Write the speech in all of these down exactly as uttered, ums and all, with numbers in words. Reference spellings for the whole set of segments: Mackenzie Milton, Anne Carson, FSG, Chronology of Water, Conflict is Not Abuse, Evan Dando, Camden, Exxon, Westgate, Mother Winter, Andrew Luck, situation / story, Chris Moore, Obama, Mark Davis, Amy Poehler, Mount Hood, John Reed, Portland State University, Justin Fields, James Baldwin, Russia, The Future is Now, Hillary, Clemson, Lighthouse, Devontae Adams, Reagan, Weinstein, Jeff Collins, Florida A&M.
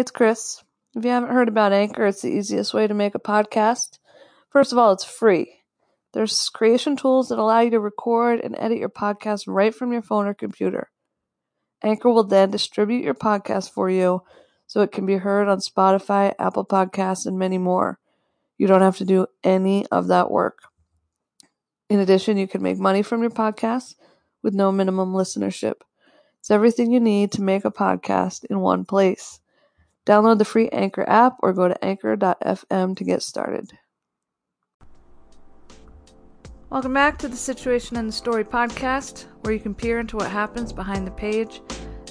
it's Chris. If you haven't heard about Anchor, it's the easiest way to make a podcast. First of all, it's free. There's creation tools that allow you to record and edit your podcast right from your phone or computer. Anchor will then distribute your podcast for you so it can be heard on Spotify, Apple Podcasts, and many more. You don't have to do any of that work. In addition, you can make money from your podcast with no minimum listenership. It's everything you need to make a podcast in one place. Download the free Anchor app or go to anchor dot f m to get started. Welcome back to the Situation and the Story podcast, where you can peer into what happens behind the page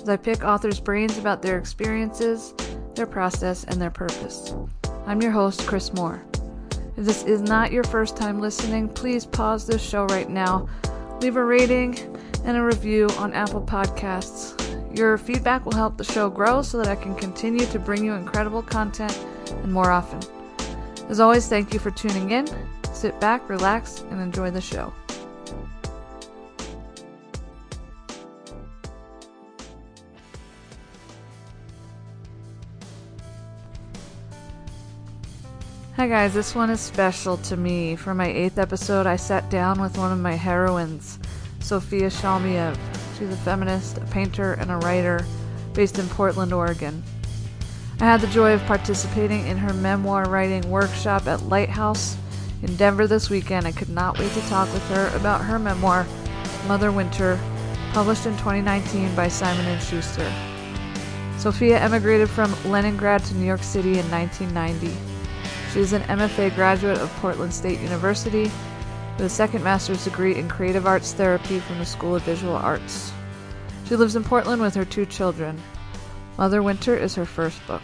as I pick authors' brains about their experiences, their process, and their purpose. I'm your host, Chris Moore. If this is not your first time listening, please pause this show right now. Leave a rating and a review on Apple Podcasts. Your feedback will help the show grow so that I can continue to bring you incredible content and more often. As always, thank you for tuning in. Sit back, relax, and enjoy the show. Hi guys, this one is special to me. For my eighth episode, I sat down with one of my heroines, Sophia Shalmiyev. She's a feminist, a painter, and a writer based in Portland, Oregon. I had the joy of participating in her memoir writing workshop at Lighthouse in Denver this weekend. I could not wait to talk with her about her memoir, Mother Winter, published in twenty nineteen by Simon and Schuster. Sophia emigrated from Leningrad to New York City in nineteen ninety. She is an M F A graduate of Portland State University with a second master's degree in creative arts therapy from the School of Visual Arts. She lives in Portland with her two children. Mother Winter is her first book.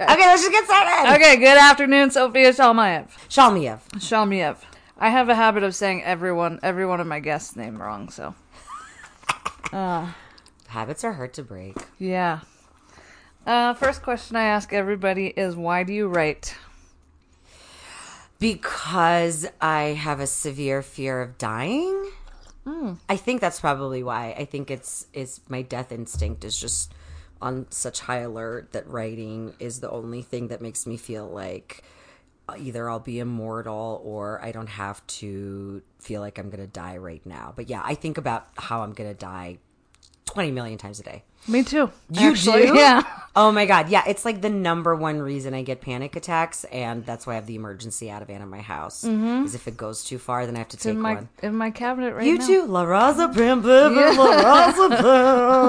Okay, let's just get started. Okay, good afternoon, Sophia Shalmiyev. Shalmiyev. Shalmiyev. I have a habit of saying everyone, every one of my guests' name wrong, so. Uh, Habits are hard to break. Yeah. Uh, first question I ask everybody is, why do you write? Because I have a severe fear of dying. Mm. I think that's probably why. I think it's, it's my death instinct is just on such high alert that writing is the only thing that makes me feel like either I'll be immortal or I don't have to feel like I'm going to die right now. But yeah, I think about how I'm going to die twenty million times a day. Me too. You actually do? Yeah. Oh my God. Yeah. It's like the number one reason I get panic attacks. And that's why I have the emergency Ativan in my house. Mm-hmm. Is if it goes too far, then I have to it's take in my, one. In my cabinet right you now. You too. La Raza Brim, Brim, Brim, La Raza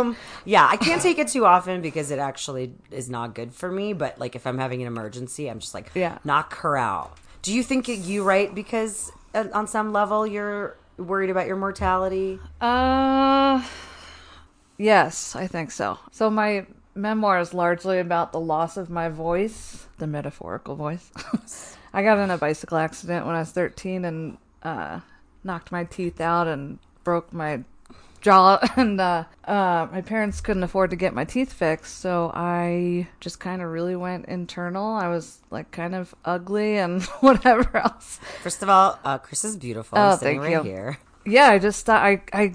Brim. Yeah. I can't take it too often because it actually is not good for me. But like if I'm having an emergency, I'm just like, yeah. knock her out. Do you think you write because on some level you're worried about your mortality? Uh... Yes, I think so. So my memoir is largely about the loss of my voice, the metaphorical voice. I got in a bicycle accident when I was thirteen and uh, knocked my teeth out and broke my jaw. And uh, uh, my parents couldn't afford to get my teeth fixed, so I just kind of really went internal. I was like kind of ugly and whatever else. First of all, uh, Chris is beautiful. Oh, I'm sitting thank right you. Here. Yeah, I just thought I... I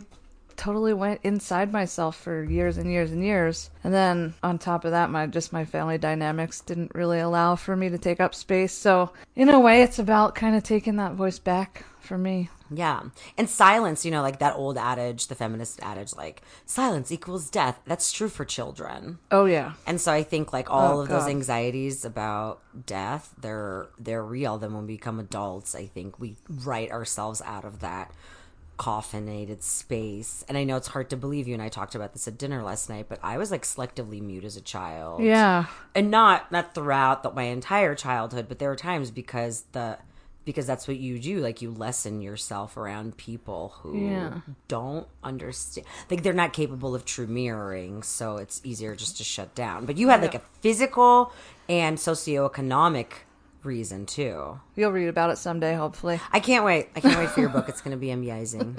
totally went inside myself for years and years and years. And then on top of that, my just my family dynamics didn't really allow for me to take up space. So in a way, it's about kind of taking that voice back for me. Yeah. And silence, you know, like that old adage, the feminist adage, like silence equals death. That's true for children. Oh, yeah. And so I think like all oh, of God. Those anxieties about death, they're they're real. Then when we become adults, I think we write ourselves out of that coffinated space. And I know it's hard to believe. You and I talked about this at dinner last night, but I was like selectively mute as a child. Yeah. And not not throughout the, my entire childhood, but there were times because the because that's what you do. Like you lessen yourself around people who yeah. don't understand. Like they're not capable of true mirroring, so it's easier just to shut down. But you had like a physical and socioeconomic reason too. You'll read about it someday, hopefully. I can't wait. I can't wait for your book. It's going to be amazing.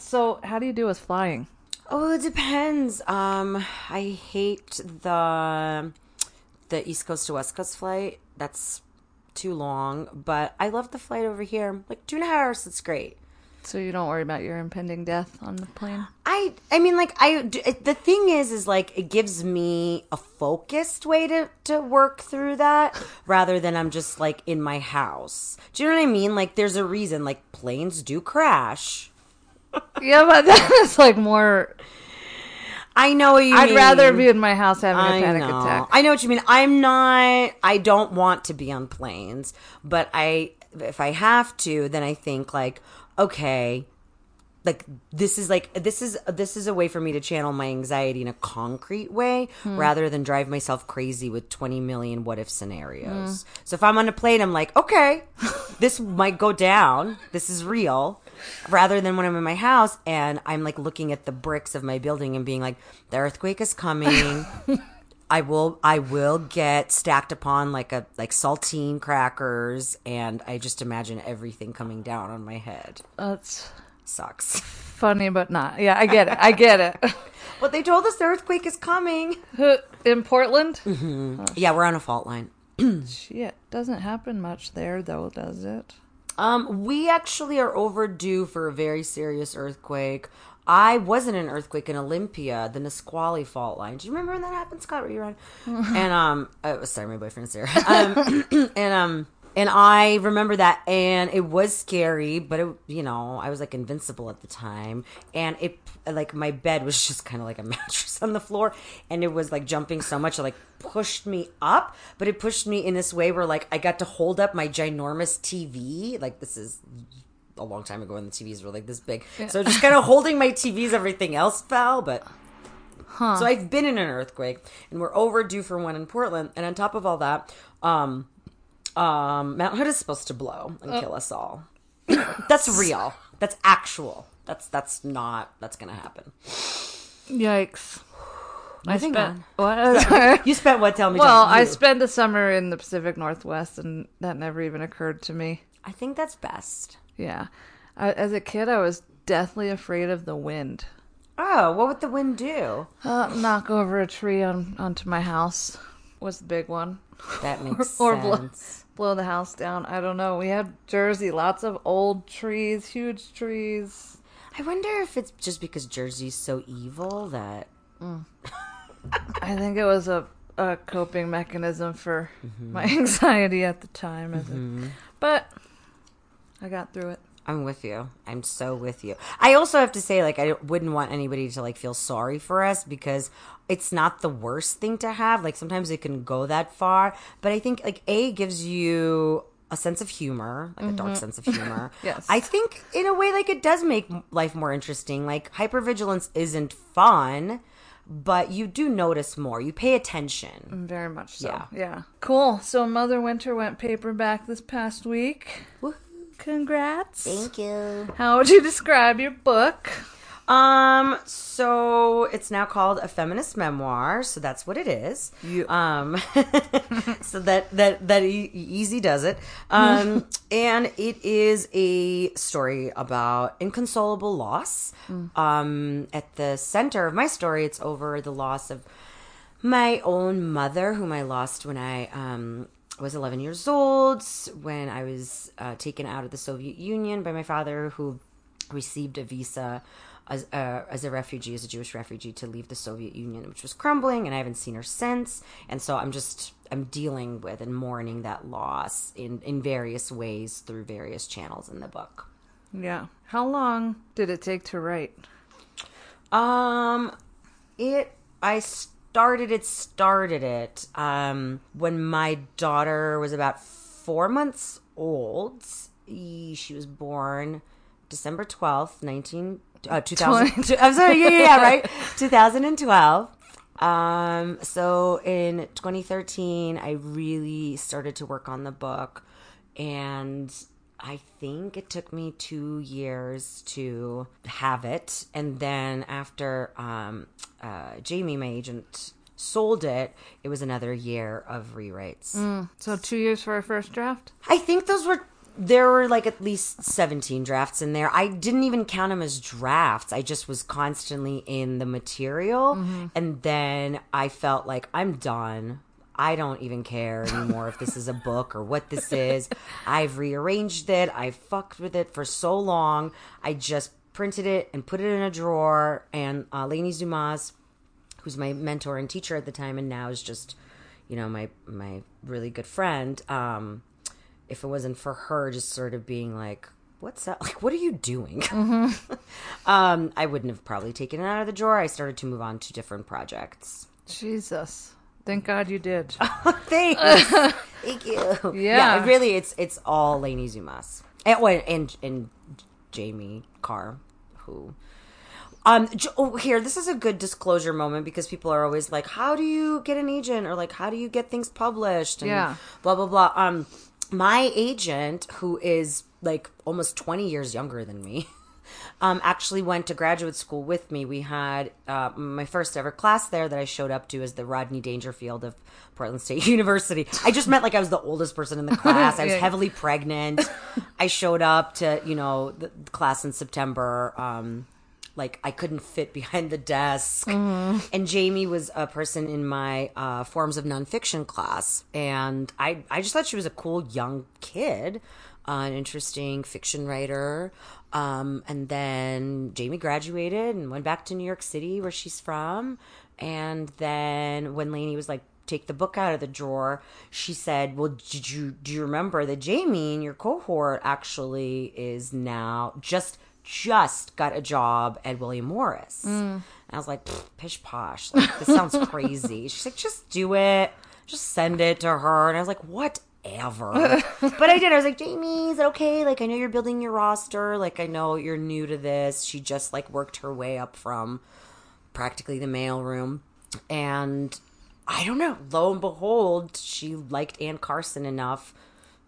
So, how do you do with flying? Oh, it depends. Um, I hate the the East Coast to West Coast flight. That's too long. But I love the flight over here. Like two and a half hours. It's great. So you don't worry about your impending death on the plane? I I mean, like, I the thing is, is like, it gives me a focused way to, to work through that rather than I'm just, like, in my house. Do you know what I mean? Like, there's a reason, like, planes do crash. Yeah, but that's, like, more... I know what you I'd mean. I'd rather be in my house having I a panic know. attack. I know what you mean. I'm not... I don't want to be on planes, but I if I have to, then I think, like, okay... Like, this is like, this is, this is a way for me to channel my anxiety in a concrete way hmm. rather than drive myself crazy with twenty million what if scenarios. Hmm. So if I'm on a plane, I'm like, okay, this might go down. This is real. Rather than when I'm in my house and I'm like looking at the bricks of my building and being like, the earthquake is coming. I will, I will get stacked upon like a, like saltine crackers. And I just imagine everything coming down on my head. That's... sucks. Funny, but not. Yeah, I get it. I get it. Well, they told us the earthquake is coming. In Portland? Mm-hmm. Oh. Yeah, we're on a fault line. Shit. Doesn't happen much there, though, does it? Um, we actually are overdue for a very serious earthquake. I was in an earthquake in Olympia, the Nisqually fault line. Do you remember when that happened, Scott? Were you around? And, um, oh, sorry, my boyfriend's there. Um, and, um, And I remember that, and it was scary, but, it, you know, I was, like, invincible at the time. And, it like, my bed was just kind of like a mattress on the floor, and it was, like, jumping so much, it, like, pushed me up. But it pushed me in this way where, like, I got to hold up my ginormous T V. Like, this is a long time ago when the T Vs were, like, this big. Yeah. So just kind of holding my T Vs, everything else fell, but... Huh. So I've been in an earthquake, and we're overdue for one in Portland. And on top of all that... um. Um, Mount Hood is supposed to blow and oh. kill us all. That's real. That's actual. That's that's not. That's gonna happen. Yikes! I, I think spent what? You spent what? Tell me. Well, I spent the summer in the Pacific Northwest, and that never even occurred to me. I think that's best. Yeah. I, as a kid, I was deathly afraid of the wind. Oh, what would the wind do? Uh, knock over a tree on onto my house. Was the big one. That makes or, or sense. Blow, blow the house down. I don't know. We had Jersey. Lots of old trees, huge trees. I wonder if it's just because Jersey's so evil that... Mm. I think it was a, a coping mechanism for mm-hmm. my anxiety at the time. Mm-hmm. But I got through it. I'm with you. I'm so with you. I also have to say, like, I wouldn't want anybody to, like, feel sorry for us because... It's not the worst thing to have. Like, sometimes it can go that far. But I think, like, A, gives you a sense of humor, like mm-hmm. a dark sense of humor. Yes. I think, in a way, like, it does make life more interesting. Like, hypervigilance isn't fun, but you do notice more. You pay attention. Very much so. Yeah. yeah. Cool. So Mother Winter went paperback this past week. Woohoo. Congrats. Thank you. How would you describe your book? Um, so it's now called a feminist memoir. So that's what it is. You. Um, so that, that, that e- easy does it. Um, and it is a story about inconsolable loss. Mm. Um, at the center of my story, it's over the loss of my own mother, whom I lost when I, um, was eleven years old, when I was, uh, taken out of the Soviet Union by my father, who received a visa As, uh, as a refugee, as a Jewish refugee, to leave the Soviet Union, which was crumbling, and I haven't seen her since. And so I'm just, I'm dealing with and mourning that loss in, in various ways through various channels in the book. Yeah. How long did it take to write? Um, it, I started it, started it, um, when my daughter was about four months old. She was born December twelfth, nineteen... Uh, two thousand. I'm sorry. Yeah, yeah, yeah. Right. twenty twelve. Um, so in twenty thirteen, I really started to work on the book, and I think it took me two years to have it. And then after um, uh, Jamie, my agent, sold it, it was another year of rewrites. Mm, so two years for a first draft? I think those were... There were like at least seventeen drafts in there. I didn't even count them as drafts. I just was constantly in the material. Mm-hmm. And then I felt like I'm done. I don't even care anymore if this is a book or what this is. I've rearranged it. I've fucked with it for so long. I just printed it and put it in a drawer. And uh, Leni Zumas, who's my mentor and teacher at the time and now is just, you know, my my really good friend, um, if it wasn't for her just sort of being like, what's that? Like, what are you doing? Mm-hmm. um, I wouldn't have probably taken it out of the drawer. I started to move on to different projects. Jesus. Thank God you did. Oh, thanks. Thank you. Yeah. yeah. Really, it's it's all Leni Zumas. And, and, and Jamie Carr, who... Um, oh, here, this is a good disclosure moment because people are always like, how do you get an agent? Or like, how do you get things published? And yeah. blah, blah, blah. Um, my agent, who is... like almost twenty years younger than me, um, actually went to graduate school with me. We had uh, my first ever class there that I showed up to as the Rodney Dangerfield of Portland State University. I just meant like I was the oldest person in the class. I was heavily pregnant. I showed up to, you know, the class in September. Um, like I couldn't fit behind the desk. Mm. And Jamie was a person in my uh, forms of nonfiction class. And I, I just thought she was a cool young kid. Uh, an interesting fiction writer. Um, and then Jamie graduated and went back to New York City where she's from. And then when Leni was like, take the book out of the drawer, she said, well, did you, do you remember that Jamie in your cohort actually is now just, just got a job at William Morris. Mm. And I was like, pish posh. Like, this sounds crazy. She's like, just do it. Just send it to her. And I was like, what? Ever. But I did. I was like, Jamie, is it okay? Like, I know you're building your roster. Like, I know you're new to this. She just, like, worked her way up from practically the mailroom. And I don't know. Lo and behold, she liked Anne Carson enough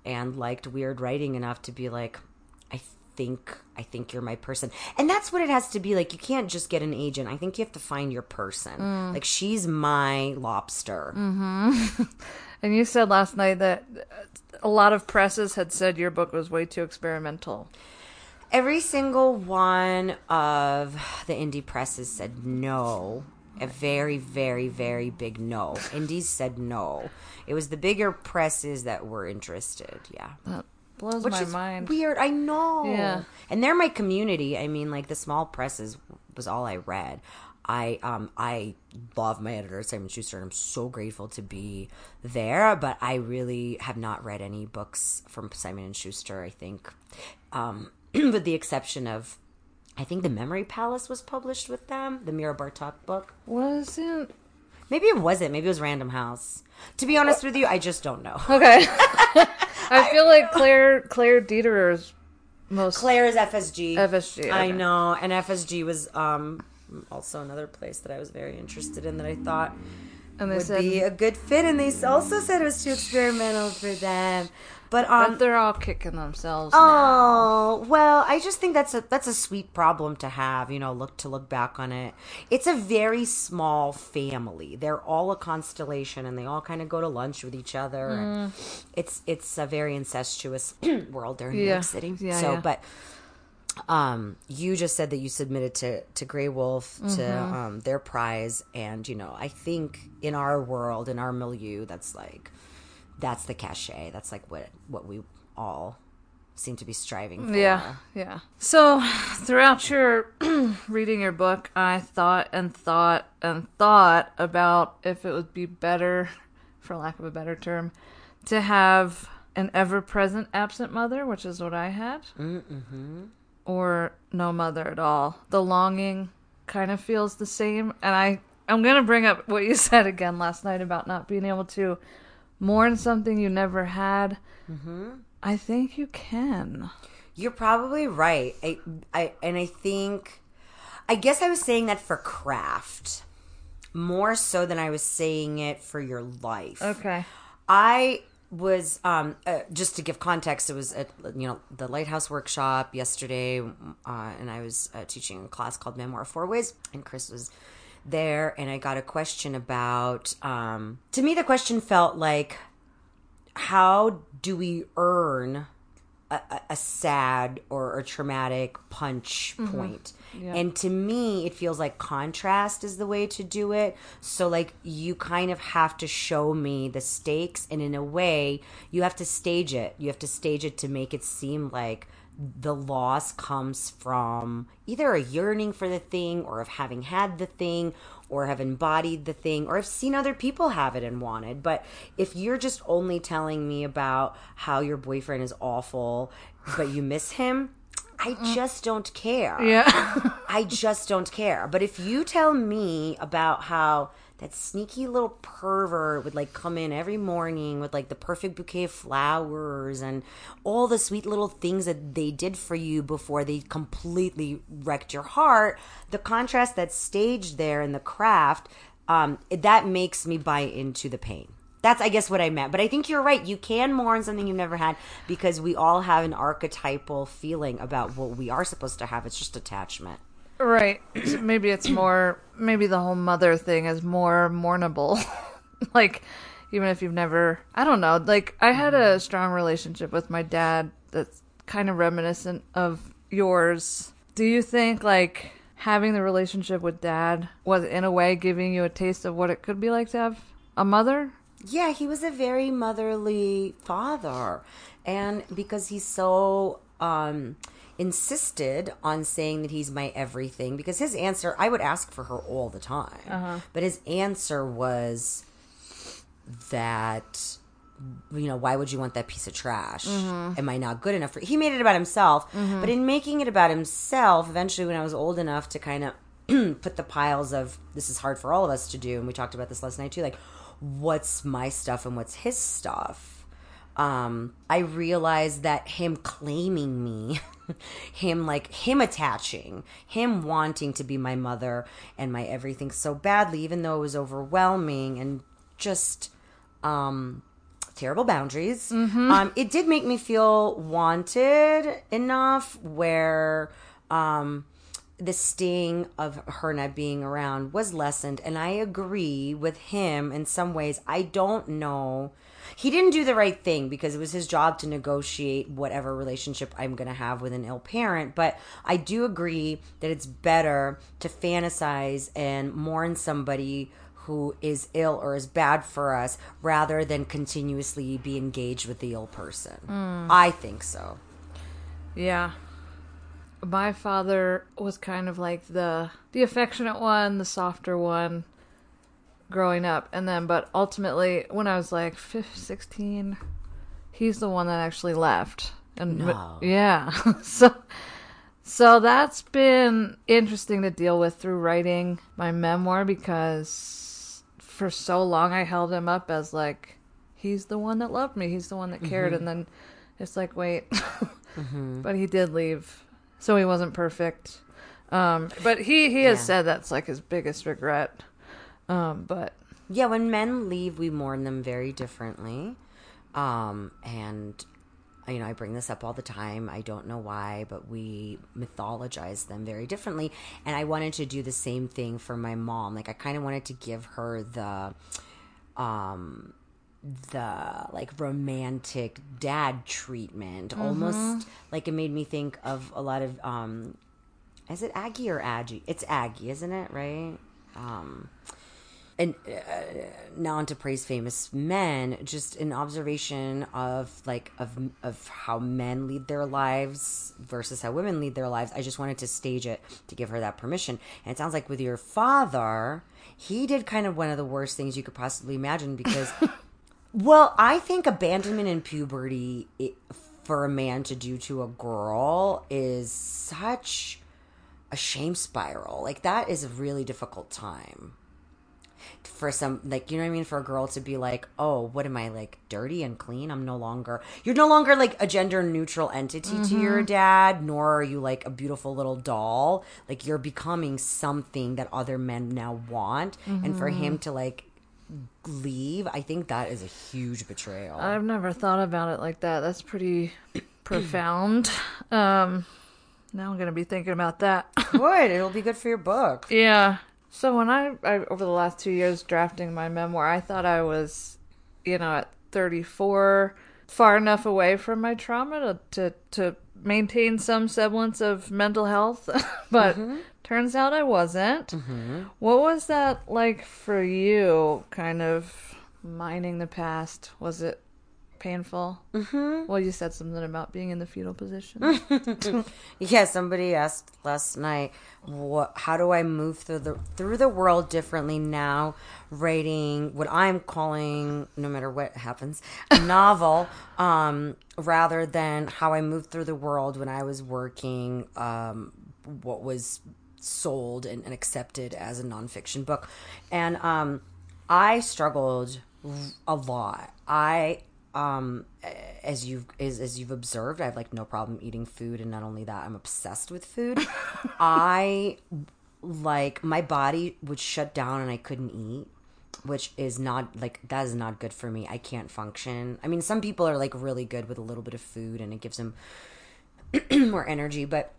and liked weird writing enough to be like, I think, I think you're my person. And that's what it has to be. Like, you can't just get an agent. I think you have to find your person. Mm. Like, she's my lobster. Mm-hmm. And you said last night that a lot of presses had said your book was way too experimental. Every single one of the indie presses said no. A very, very, very big no. Indies said no. It was the bigger presses that were interested, yeah. That blows Which my is mind. Weird, I know. Yeah. And they're my community. I mean, like, the small presses was all I read. I um I love my editor, Simon and Schuster, and I'm so grateful to be there. But I really have not read any books from Simon and Schuster, I think, um, with the exception of, I think, The Memory Palace was published with them, the Mira Bartok book. Was it? Maybe it wasn't. Maybe it was Random House. To be honest with you, I just don't know. Okay. I feel like Claire Claire Dederer is most... Claire is F S G. F S G. Okay. I know. And F S G was... um. also another place that I was very interested in that I thought and they would said, be a good fit. And they also said it was too experimental for them. But, um, but they're all kicking themselves oh, now. Well, I just think that's a that's a sweet problem to have, you know, look to look back on it. It's a very small family. They're all a constellation and they all kind of go to lunch with each other. Mm. And it's it's a very incestuous world there in yeah. New York City. Yeah, so, yeah. But... Um, you just said that you submitted to, to Grey Wolf, mm-hmm. to um, their prize. And, you know, I think in our world, in our milieu, that's like, that's the cachet. That's like what, what we all seem to be striving for. Yeah, yeah. So throughout your reading your book, I thought and thought and thought about if it would be better, for lack of a better term, to have an ever-present absent mother, which is what I had. Mm-hmm. Or no mother at all. The longing kind of feels the same. And I, I'm going to bring up what you said again last night about not being able to mourn something you never had. Mm-hmm. I think you can. You're probably right. I, I, and I think, I guess I was saying that for craft more so than I was saying it for your life. Okay. I... was um uh, just to give context, it was at, you know, the Lighthouse workshop yesterday, uh, and I was uh, teaching a class called Memoir Four Ways, and Chris was there, and I got a question about um to me the question felt like, how do we earn a, a sad or a traumatic punch mm-hmm. point? Yeah. And to me, it feels like contrast is the way to do it. So, like, you kind of have to show me the stakes. And in a way, you have to stage it. You have to stage it to make it seem like the loss comes from either a yearning for the thing, or of having had the thing, or have embodied the thing, or have seen other people have it and wanted. But if you're just only telling me about how your boyfriend is awful, but you miss him, I just don't care. Yeah. I just don't care. But if you tell me about how that sneaky little pervert would, like, come in every morning with, like, the perfect bouquet of flowers and all the sweet little things that they did for you before they completely wrecked your heart, the contrast that's staged there in the craft, um, that makes me buy into the pain. That's, I guess, what I meant. But I think you're right. You can mourn something you've never had because we all have an archetypal feeling about what we are supposed to have. It's just attachment. Right. So maybe it's more, maybe the whole mother thing is more mournable. Like, even if you've never, I don't know. Like, I had a strong relationship with my dad that's kind of reminiscent of yours. Do you think, like, having the relationship with dad was, in a way, giving you a taste of what it could be like to have a mother? Yeah, he was a very motherly father. And because he's so um, insisted on saying that he's my everything, because his answer, I would ask for her all the time. Uh-huh. But his answer was that, you know, why would you want that piece of trash? Mm-hmm. Am I not good enough for you? He made it about himself. Mm-hmm. But in making it about himself, eventually when I was old enough to kind of put the piles of, this is hard for all of us to do, and we talked about this last night too, like, what's my stuff and what's his stuff? Um, I realized that him claiming me, him like him attaching, him wanting to be my mother and my everything so badly, even though it was overwhelming and just um, terrible boundaries. Mm-hmm. Um, it did make me feel wanted enough where um, the sting of her not being around was lessened, and I agree with him in some ways. I don't know. He didn't do the right thing because it was his job to negotiate whatever relationship I'm going to have with an ill parent, but I do agree that it's better to fantasize and mourn somebody who is ill or is bad for us rather than continuously be engaged with the ill person. Mm. I think so. Yeah. My father was kind of like the the affectionate one, the softer one growing up. And then, but ultimately, when I was like fifteen, sixteen, he's the one that actually left. And no. Yeah. so, so that's been interesting to deal with through writing my memoir, because for so long I held him up as like, he's the one that loved me. He's the one that cared. Mm-hmm. And then it's like, wait, mm-hmm. But he did leave. So he wasn't perfect. Um, but he, he has yeah. said that's like his biggest regret. Um, but yeah, when men leave, we mourn them very differently. Um, and, you know, I bring this up all the time. I don't know why, but we mythologize them very differently. And I wanted to do the same thing for my mom. Like, I kind of wanted to give her the... Um, the like romantic dad treatment, mm-hmm. almost like it made me think of a lot of um is it Aggie or Aggie? It's Aggie, isn't it, right? Um and uh, now on to Praise Famous Men, just an observation of like of of how men lead their lives versus how women lead their lives. I just wanted to stage it to give her that permission. And it sounds like with your father, he did kind of one of the worst things you could possibly imagine, because well, I think abandonment in puberty it, for a man to do to a girl is such a shame spiral. Like, that is a really difficult time for some, like, you know what I mean? For a girl to be like, oh, what am I, like, dirty and clean? I'm no longer, you're no longer like a gender neutral entity mm-hmm. to your dad, nor are you like a beautiful little doll. Like, you're becoming something that other men now want. Mm-hmm. And for him to like, leave, I think that is a huge betrayal. I've never thought about it like that. That's pretty profound. Um, now I'm going to be thinking about that. Good. It'll be good for your book. Yeah. So when I, I, over the last two years drafting my memoir, I thought I was, you know, at thirty-four, far enough away from my trauma to, to, to maintain some semblance of mental health, but mm-hmm. turns out I wasn't. Mm-hmm. What was that like for you, kind of mining the past? Was it painful. Mm-hmm. Well, you said something about being in the fetal position. Yeah, somebody asked last night, what, how do I move through the through the world differently now, writing what I'm calling, no matter what happens, a novel, um, rather than how I moved through the world when I was working um, what was sold and, and accepted as a nonfiction book. And um, I struggled a lot. I, um, as you've as, as you've observed, I have like no problem eating food, and not only that, I'm obsessed with food. I like my body would shut down, and I couldn't eat, which is not like that is not good for me. I can't function. I mean, some people are like really good with a little bit of food, and it gives them more energy, but.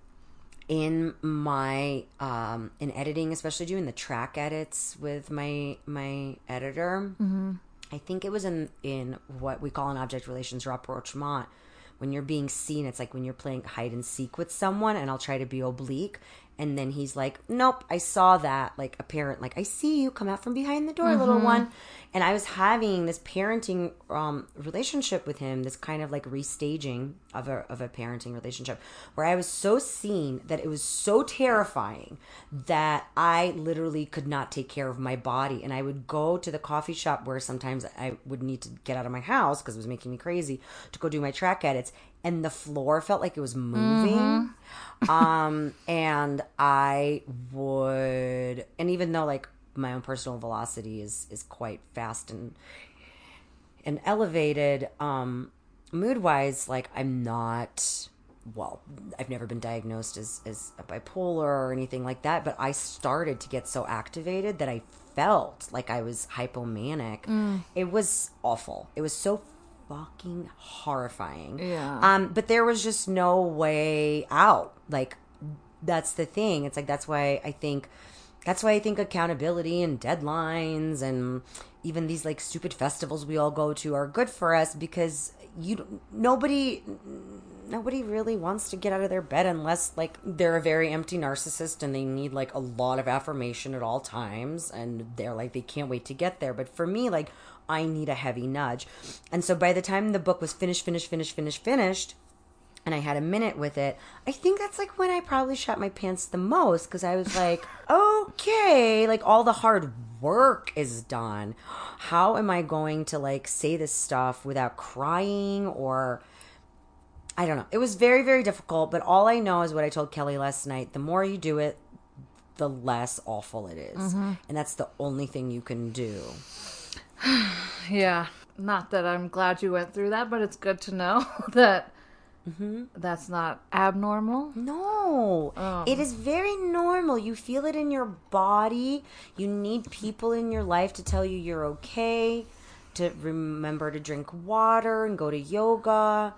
In my um, in editing, especially doing the track edits with my my editor, mm-hmm. I think it was in in what we call in object relations rapprochement. When you're being seen, it's like when you're playing hide and seek with someone, and I'll try to be oblique, and then he's like, "Nope, I saw that." Like a parent, like, "I see you come out from behind the door, mm-hmm. little one." And I was having this parenting um, relationship with him, this kind of like restaging of a of a parenting relationship, where I was so seen that it was so terrifying that I literally could not take care of my body. And I would go to the coffee shop where sometimes I would need to get out of my house because it was making me crazy to go do my track edits. And the floor felt like it was moving. Mm-hmm. um, and I would, and even though like, my own personal velocity is, is quite fast and and elevated. Um, mood-wise, like I'm not, well, I've never been diagnosed as, as a bipolar or anything like that, but I started to get so activated that I felt like I was hypomanic. Mm. It was awful. It was so fucking horrifying. Yeah. Um, but there was just no way out. Like, that's the thing. It's like, that's why I think... That's why I think accountability and deadlines and even these like stupid festivals we all go to are good for us, because you nobody nobody really wants to get out of their bed unless like they're a very empty narcissist and they need like a lot of affirmation at all times and they're like they can't wait to get there. But for me, like I need a heavy nudge. And so by the time the book was finished, finished, finished, finished, finished, and I had a minute with it, I think that's, like, when I probably shot my pants the most, because I was like, okay, like, all the hard work is done. How am I going to, like, say this stuff without crying or... I don't know. It was very, very difficult, but all I know is what I told Kelly last night. The more you do it, the less awful it is. Mm-hmm. And that's the only thing you can do. Yeah. Not that I'm glad you went through that, but it's good to know that... Mm-hmm. That's not abnormal. No, um. It is very normal. You feel it in your body. You need people in your life to tell you you're okay, to remember to drink water and go to yoga.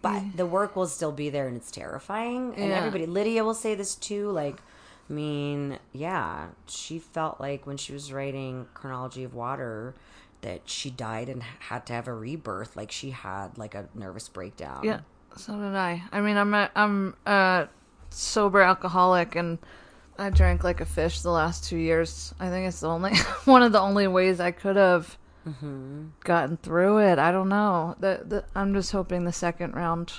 But yeah. The work will still be there, and it's terrifying. And yeah. Everybody, Lydia will say this too. Like, I mean, yeah, she felt like when she was writing Chronology of Water, that she died and had to have a rebirth. Like she had like a nervous breakdown. Yeah. So did I. I mean, I'm a, I'm a sober alcoholic, and I drank like a fish the last two years. I think it's the only one of the only ways I could have mm-hmm. gotten through it. I don't know. The, the, I'm just hoping the second round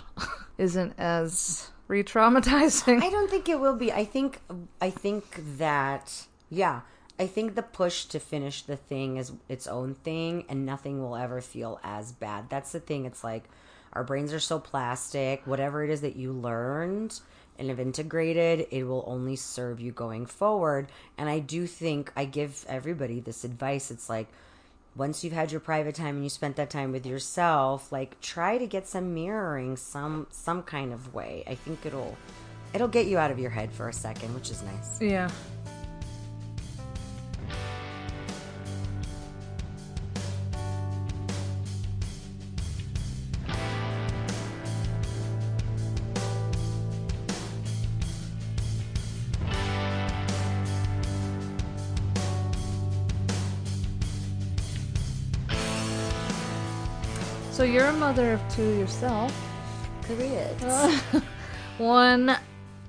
isn't as re-traumatizing. I don't think it will be. I think I think that yeah. I think the push to finish the thing is its own thing, and nothing will ever feel as bad. That's the thing. It's like. Our brains are so plastic. Whatever it is that you learned and have integrated, it will only serve you going forward. And I do think I give everybody this advice. It's like, once you've had your private time and you spent that time with yourself, like try to get some mirroring some some kind of way. I think it'll it'll get you out of your head for a second, which is nice. Yeah. So you're a mother of two yourself. Correct. Uh, one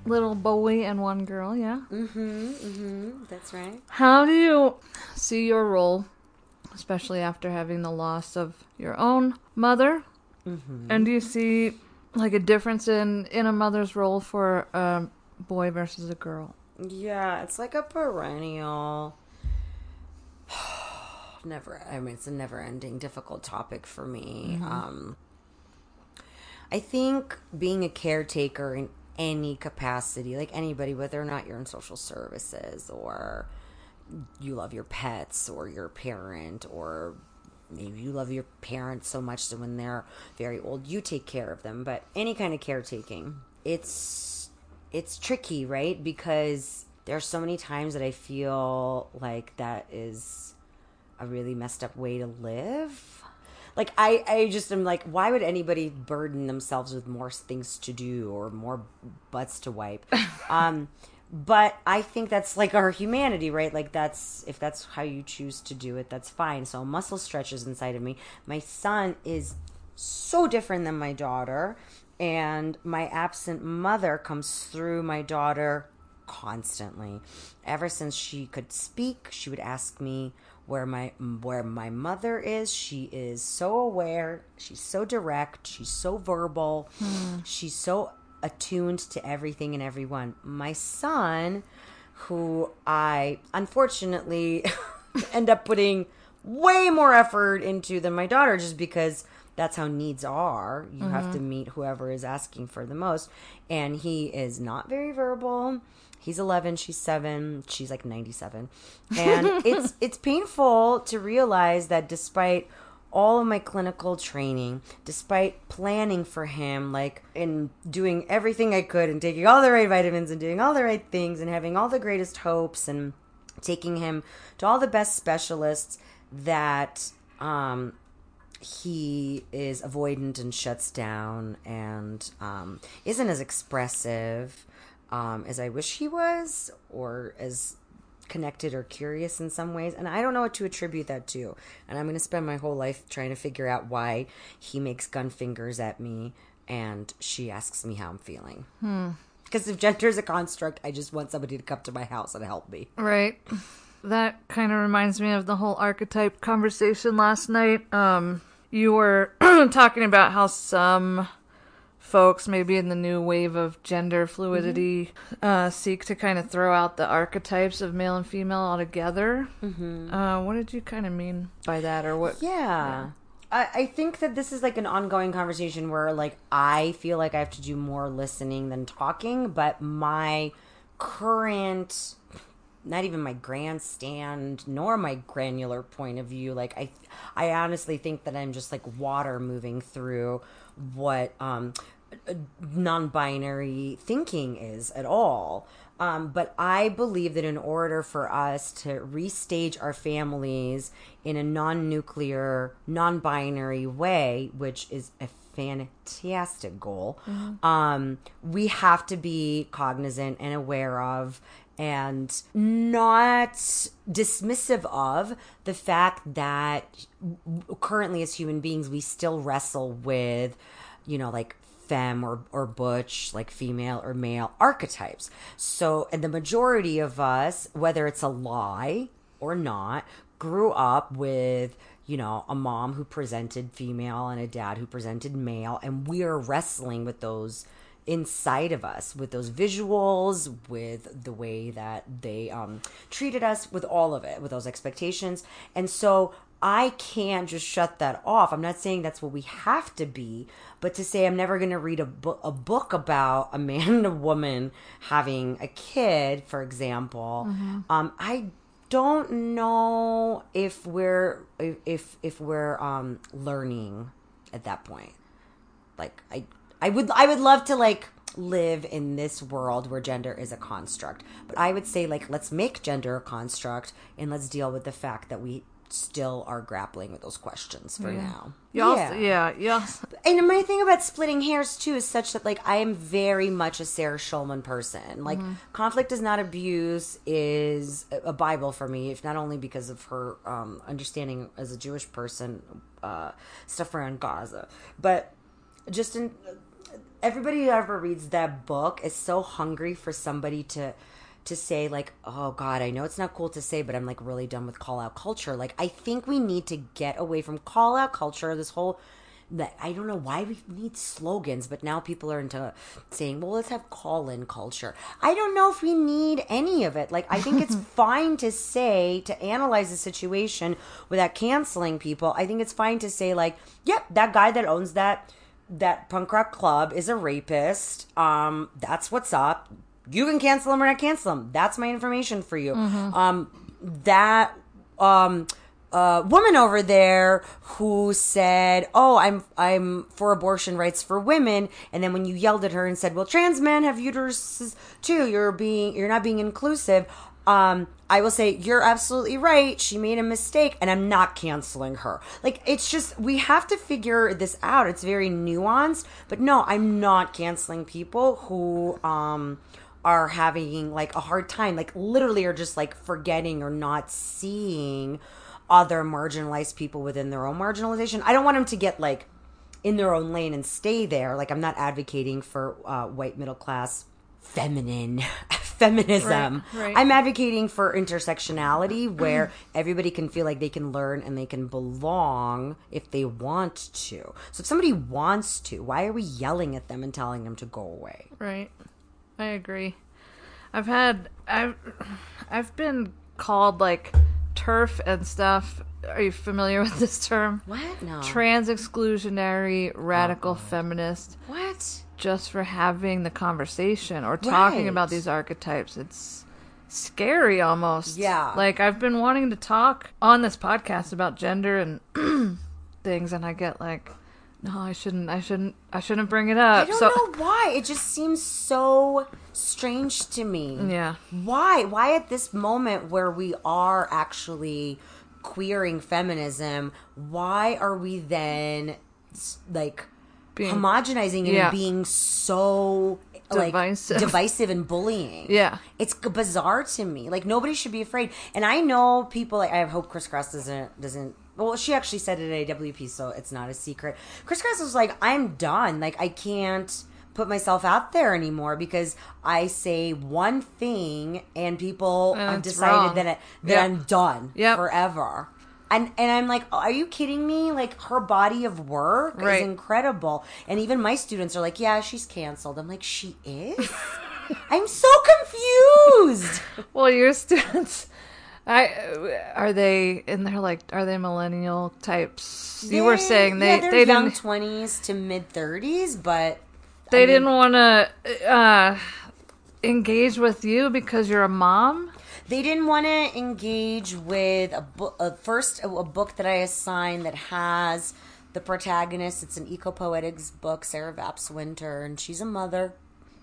little boy and one girl, yeah? Mm-hmm, mm-hmm, that's right. How do you see your role especially after having the loss of your own mother. Mm-hmm. And do you see like a difference in, in a mother's role for a boy versus a girl? Yeah, it's like a perennial, never, I mean, it's a never ending difficult topic for me. Mm-hmm. Um, I think being a caretaker in any capacity, like anybody, whether or not you're in social services or you love your pets or your parent, or maybe you love your parents so much that when they're very old, you take care of them. But any kind of caretaking, it's it's tricky, right? Because there are so many times that I feel like that is a really messed up way to live. Like, I, I just am like, why would anybody burden themselves with more things to do or more butts to wipe? Um, but I think that's, like, our humanity, right? Like, that's, if that's how you choose to do it, that's fine. So muscle stretches inside of me. My son is so different than my daughter. And my absent mother comes through my daughter constantly. Ever since she could speak, she would ask me, Where my where my mother is, she is so aware, she's so direct, she's so verbal, mm. she's so attuned to everything and everyone. My son, who I unfortunately end up putting way more effort into than my daughter, just because that's how needs are. You mm-hmm. have to meet whoever is asking for the most. And he is not very verbal. He's eleven, she's seven, she's like ninety-seven. And it's it's painful to realize that despite all of my clinical training, despite planning for him, like, and doing everything I could and taking all the right vitamins and doing all the right things and having all the greatest hopes and taking him to all the best specialists, that um, he is avoidant and shuts down and um, isn't as expressive Um, as I wish he was, or as connected or curious in some ways. And I don't know what to attribute that to. And I'm going to spend my whole life trying to figure out why he makes gun fingers at me and she asks me how I'm feeling. Hmm. Because if gender is a construct, I just want somebody to come to my house and help me. Right. That kind of reminds me of the whole archetype conversation last night. Um, you were talking about how some folks, maybe in the new wave of gender fluidity, mm-hmm. uh, seek to kind of throw out the archetypes of male and female altogether. Mm-hmm. Uh, what did you kind of mean by that, or what? Yeah, yeah. I, I think that this is like an ongoing conversation where, like, I feel like I have to do more listening than talking. But my current, not even my grandstand nor my granular point of view, like, I, I honestly think that I'm just like water moving through what um. non-binary thinking is at all. Um, but I believe that in order for us to restage our families in a non-nuclear, non-binary way, which is a fantastic goal, mm-hmm. um, we have to be cognizant and aware of and not dismissive of the fact that currently as human beings, we still wrestle with, you know, like, femme or, or butch, like female or male archetypes. So, and the majority of us, whether it's a lie or not, grew up with, you know, a mom who presented female and a dad who presented male. And we are wrestling with those inside of us, with those visuals, with the way that they um, treated us, with all of it, with those expectations. And so I can't just shut that off. I'm not saying that's what we have to be, but to say I'm never going to read a, bu- a book about a man and a woman having a kid, for example, mm-hmm. um, I don't know if we're if if we're um, learning at that point. Like, I I would I would love to like live in this world where gender is a construct, but I would say, like, let's make gender a construct and let's deal with the fact that we still are grappling with those questions for yeah. now. Y'all, yeah. Yeah. Yeah. And my thing about splitting hairs too is such that, like, I am very much a Sarah Shulman person. Like, mm-hmm. conflict is not abuse is a Bible for me, if not only because of her um, understanding as a Jewish person, uh, stuff around Gaza, but just in everybody who ever reads that book is so hungry for somebody to to say, like, oh God, I know it's not cool to say, but I'm like really done with call out culture. Like, I think we need to get away from call out culture. This whole, that I don't know why we need slogans, but now people are into saying, well, let's have call in culture. I don't know if we need any of it. Like, I think it's fine to say, to analyze the situation without canceling people. I think it's fine to say, like, yep, that guy that owns that, that punk rock club is a rapist. Um, that's what's up. You can cancel him or not cancel him. That's my information for you. Mm-hmm. Um, that um, uh, woman over there who said, "Oh, I'm I'm for abortion rights for women," and then when you yelled at her and said, "Well, trans men have uteruses too. You're being you're not being inclusive." Um, I will say, you're absolutely right. She made a mistake, and I'm not canceling her. Like, it's just, we have to figure this out. It's very nuanced, but no, I'm not canceling people who um, are having, like, a hard time, like, literally are just, like, forgetting or not seeing other marginalized people within their own marginalization. I don't want them to get, like, in their own lane and stay there. Like, I'm not advocating for uh, white middle class feminine feminism. Right, right. I'm advocating for intersectionality where everybody can feel like they can learn and they can belong if they want to. So if somebody wants to, why are we yelling at them and telling them to go away? Right. I agree. I've had I've I've been called like TERF and stuff. Are you familiar with this term? What? No. Trans exclusionary radical uh-oh. feminist. What? Just for having the conversation or talking right. about these archetypes. It's scary almost. Yeah. Like, I've been wanting to talk on this podcast about gender and things, and I get like, no, I shouldn't, I shouldn't, I shouldn't bring it up. I don't so, know why. It just seems so strange to me. Yeah. Why? Why at this moment where we are actually queering feminism, why are we then, like... Being, homogenizing it yeah. and being so like divisive. divisive and bullying. Yeah. It's bizarre to me. Like, nobody should be afraid. And I know people, like, I hope Chris Cross doesn't, doesn't, well, she actually said it at A W P, so it's not a secret. Chris Cross was like, I'm done. Like, I can't put myself out there anymore because I say one thing and people and have decided wrong. that, it, that yep. I'm done yep. forever. And and I'm like, are you kidding me? Like, her body of work right. is incredible. And even my students are like, yeah, she's canceled. I'm like, she is? I'm so confused. Well, your students, I are they, and they're like, are they millennial types? They, you were saying they, yeah, they're they young didn't, twenties to mid-thirties, but... They I mean, didn't want to uh, engage with you because you're a mom? They didn't want to engage with a, bu- a first a, a book that I assigned that has the protagonist. It's an eco-poetics book, Sarah Vapp's Winter, and she's a mother.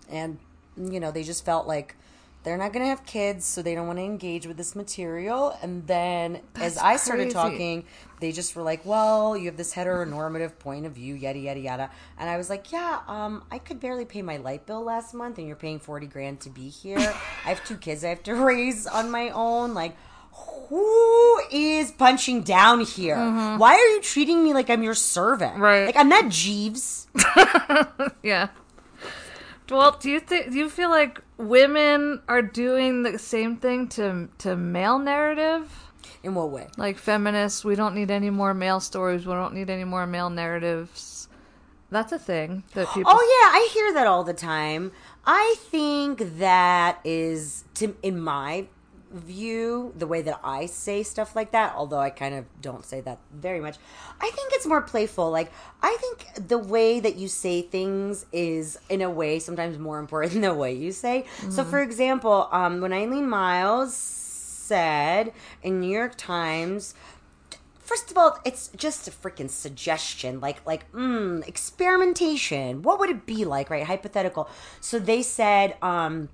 And, you know, they just felt like they're not going to have kids, so they don't want to engage with this material. And then That's as I started crazy. talking, they just were like, well, you have this heteronormative point of view, yada, yada, yada. And I was like, yeah, um, I could barely pay my light bill last month, and you're paying forty grand to be here. I have two kids I have to raise on my own. Like, who is punching down here? Mm-hmm. Why are you treating me like I'm your servant? Right. Like, I'm not Jeeves. Yeah. Well, do you think do you feel like women are doing the same thing to to male narrative? In what way? Like, feminists, we don't need any more male stories. We don't need any more male narratives. That's a thing that people... Oh, yeah. I hear that all the time. I think that is, to, in my view, the way that I say stuff like that, although I kind of don't say that very much, I think it's more playful. Like, I think the way that you say things is, in a way, sometimes more important than the way you say. Mm-hmm. So, for example, um, when Eileen Miles... said in New York Times, first of all, it's just a freaking suggestion, like like mm, experimentation. What would it be like, right? Hypothetical. So they said, um,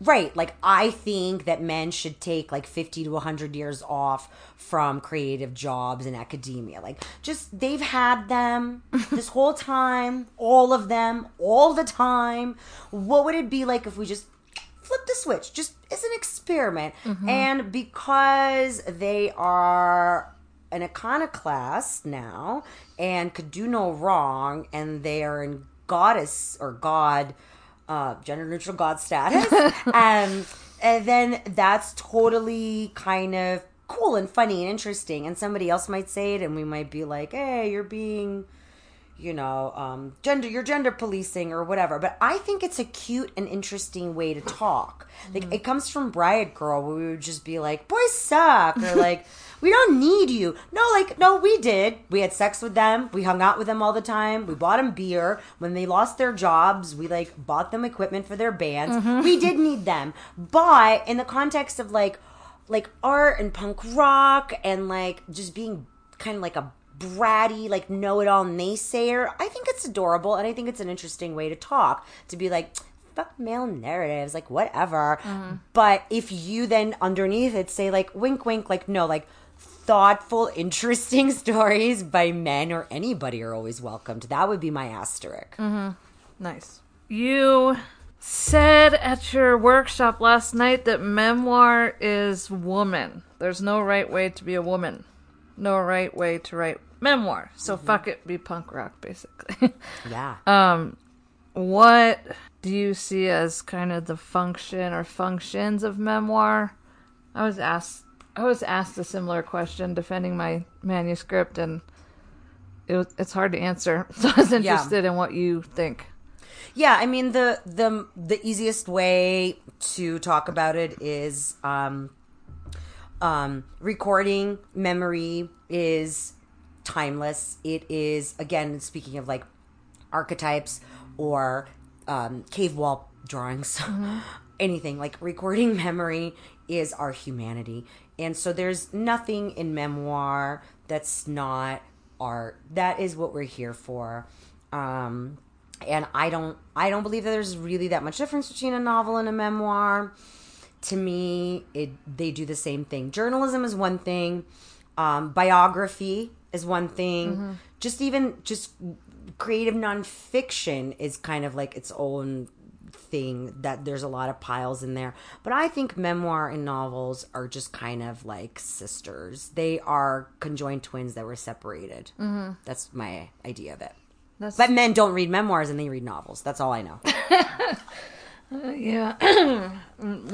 right, like, I think that men should take like fifty to one hundred years off from creative jobs and academia. Like, just, they've had them this whole time, all of them, all the time. What would it be like if we just flip the switch, just as an experiment? Mm-hmm. And because they are an iconoclast now and could do no wrong, and they are in goddess or god uh, gender-neutral god status. um, and then that's totally kind of cool and funny and interesting. And somebody else might say it and we might be like, hey, you're being... you know, um, gender, your gender policing or whatever. But I think it's a cute and interesting way to talk. Like, mm-hmm. It comes from Riot Girl, where we would just be like, boys suck. Or like, we don't need you. No, like, no, we did. We had sex with them. We hung out with them all the time. We bought them beer. When they lost their jobs, we, like, bought them equipment for their bands. Mm-hmm. We did need them. But in the context of, like, like art and punk rock and, like, just being kind of like a bratty, like, know-it-all naysayer, I think it's adorable, and I think it's an interesting way to talk, to be like, fuck male narratives, like, whatever. Mm-hmm. But if you then underneath it say, like, wink, wink, like, no, like, thoughtful, interesting stories by men or anybody are always welcomed. That would be my asterisk. Mm-hmm. Nice. You said at your workshop last night that memoir is woman. There's no right way to be a woman. No right way to write memoir. So mm-hmm. fuck it, be punk rock, basically. Yeah. Um, what do you see as kind of the function or functions of memoir? I was asked I was asked a similar question defending my manuscript, and it was, it's hard to answer. So I was interested yeah. in what you think. Yeah, I mean, the the the easiest way to talk about it is um Um, recording memory is timeless. It is, again, speaking of like archetypes or um, cave wall drawings, mm-hmm. anything, like recording memory is our humanity. And so there's nothing in memoir that's not art. That is what we're here for. Um, and I don't, I don't believe that there's really that much difference between a novel and a memoir. To me, it they do the same thing. Journalism is one thing. Um, biography is one thing. Mm-hmm. Just even just creative nonfiction is kind of like its own thing, that there's a lot of piles in there. But I think memoir and novels are just kind of like sisters. They are conjoined twins that were separated. Mm-hmm. That's my idea of it. That's... But men don't read memoirs and they read novels. That's all I know. Uh, yeah.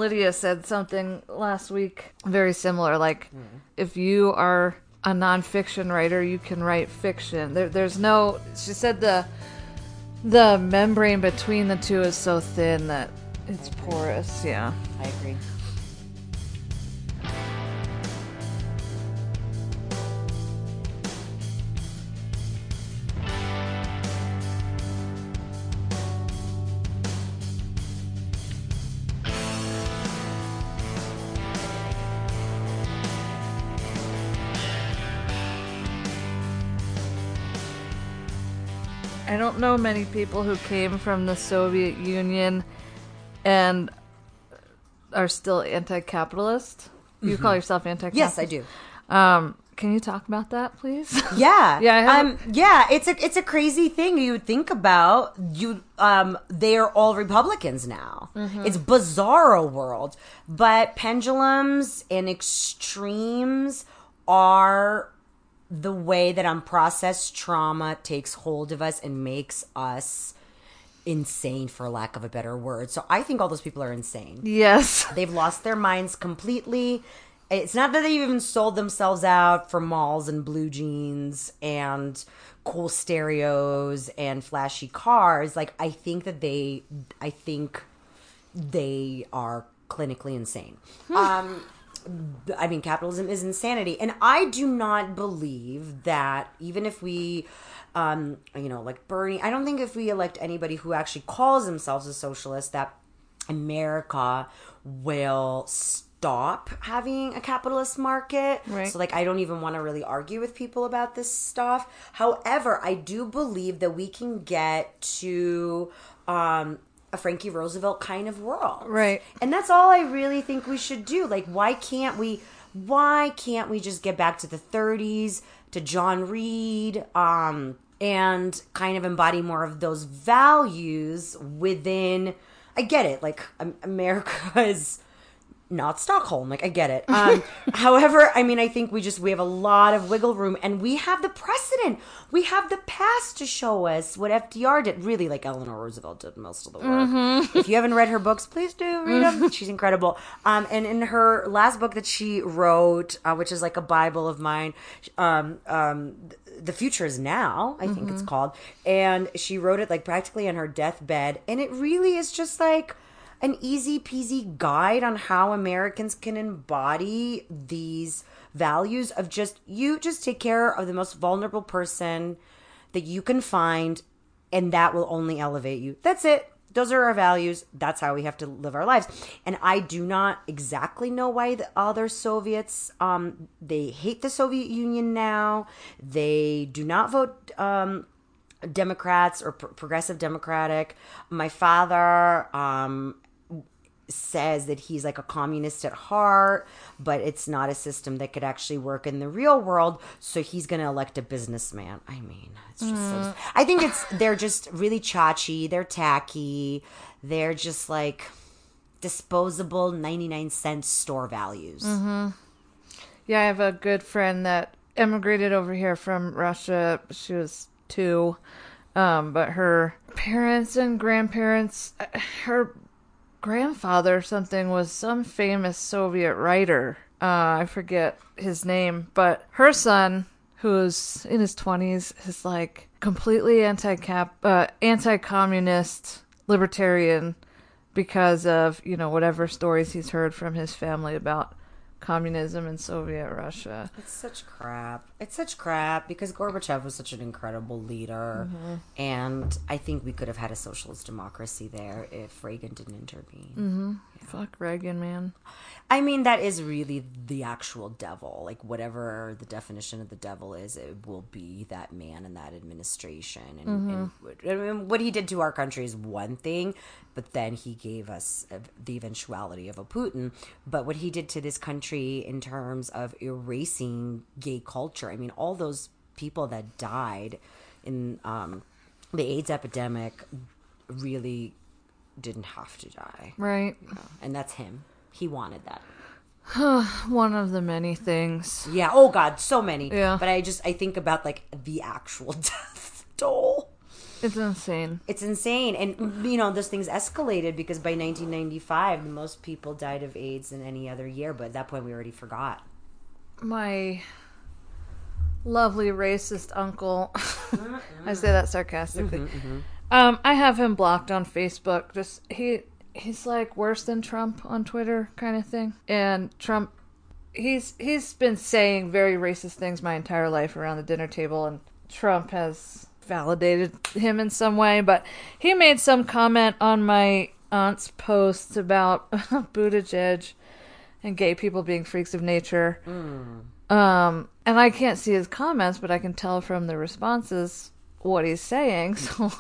Lydia said something last week very similar, like, mm. if you are a nonfiction writer, you can write fiction. There, there's no... She said the the membrane between the two is so thin that it's porous. Yeah. I agree. I don't know many people who came from the Soviet Union and are still anti-capitalist. You mm-hmm. call yourself anti-capitalist? Yes, I do. Um, can you talk about that, please? Yeah. yeah, I um, yeah. It's a it's a crazy thing you would think about. You um, they are all Republicans now. Mm-hmm. It's bizarro world, but pendulums and extremes are the way that unprocessed trauma takes hold of us and makes us insane, for lack of a better word. So I think all those people are insane. Yes. They've lost their minds completely. It's not that they've even sold themselves out for malls and blue jeans and cool stereos and flashy cars. Like, I think that they, I think they are clinically insane. Hmm. Um, I mean, capitalism is insanity. And I do not believe that even if we, um, you know, like Bernie, I don't think if we elect anybody who actually calls themselves a socialist, that America will stop having a capitalist market. Right. So, like, I don't even want to really argue with people about this stuff. However, I do believe that we can get to... Um, a Frankie Roosevelt kind of world. Right. And that's all I really think we should do. Like, why can't we, why can't we just get back to the thirties, to John Reed, um, and kind of embody more of those values within, I get it, like, America is not Stockholm. Like, I get it. Um, however, I mean, I think we just, we have a lot of wiggle room, and we have the precedent. We have the past to show us what F D R did. Really, like, Eleanor Roosevelt did most of the work. Mm-hmm. If you haven't read her books, please do read them. She's incredible. Um, and in her last book that she wrote, uh, which is like a Bible of mine, um, um, The Future Is Now, I think mm-hmm. it's called. And she wrote it, like, practically on her deathbed. And it really is just, like, an easy peasy guide on how Americans can embody these values of just, you just take care of the most vulnerable person that you can find, and that will only elevate you. That's it. Those are our values. That's how we have to live our lives. And I do not exactly know why the other Soviets, um, they hate the Soviet Union now. They do not vote um Democrats or pro- progressive Democratic. My father um, says that he's like a communist at heart, but it's not a system that could actually work in the real world. So he's going to elect a businessman. I mean, it's just mm. so, I think it's, they're just really tchotchke. They're tacky. They're just like disposable ninety-nine cent store values. Mm-hmm. Yeah. I have a good friend that immigrated over here from Russia. She was too, um, but her parents and grandparents, her grandfather or something was some famous Soviet writer. Uh, I forget his name, but her son, who's in his twenties, is like completely anti-cap, uh, anti-communist libertarian because of, you know, whatever stories he's heard from his family about communism in Soviet Russia. It's such crap. It's such crap because Gorbachev was such an incredible leader. Mm-hmm. And I think we could have had a socialist democracy there if Reagan didn't intervene. Mm-hmm. Yeah. Fuck Reagan, man. I mean, that is really the actual devil. Like, whatever the definition of the devil is, it will be that man and that administration. And, mm-hmm. and, and what he did to our country is one thing, but then he gave us the eventuality of a Putin. But what he did to this country in terms of erasing gay culture. I mean, all those people that died in um, the AIDS epidemic really didn't have to die. Right. You know? And that's him. He wanted that. One of the many things. Yeah. Oh, God. So many. Yeah. But I just, I think about like the actual death toll. It's insane. It's insane. And, you know, those things escalated because by nineteen ninety-five, most people died of AIDS than any other year. But at that point, we already forgot. My lovely racist uncle. Mm-hmm. I say that sarcastically. Mm-hmm, mm-hmm. Um, I have him blocked on Facebook. Just he He's like worse than Trump on Twitter kind of thing. And Trump, he's he's been saying very racist things my entire life around the dinner table. And Trump has validated him in some way, but he made some comment on my aunt's post about Buttigieg and gay people being freaks of nature. Mm. Um, and I can't see his comments, but I can tell from the responses what he's saying. So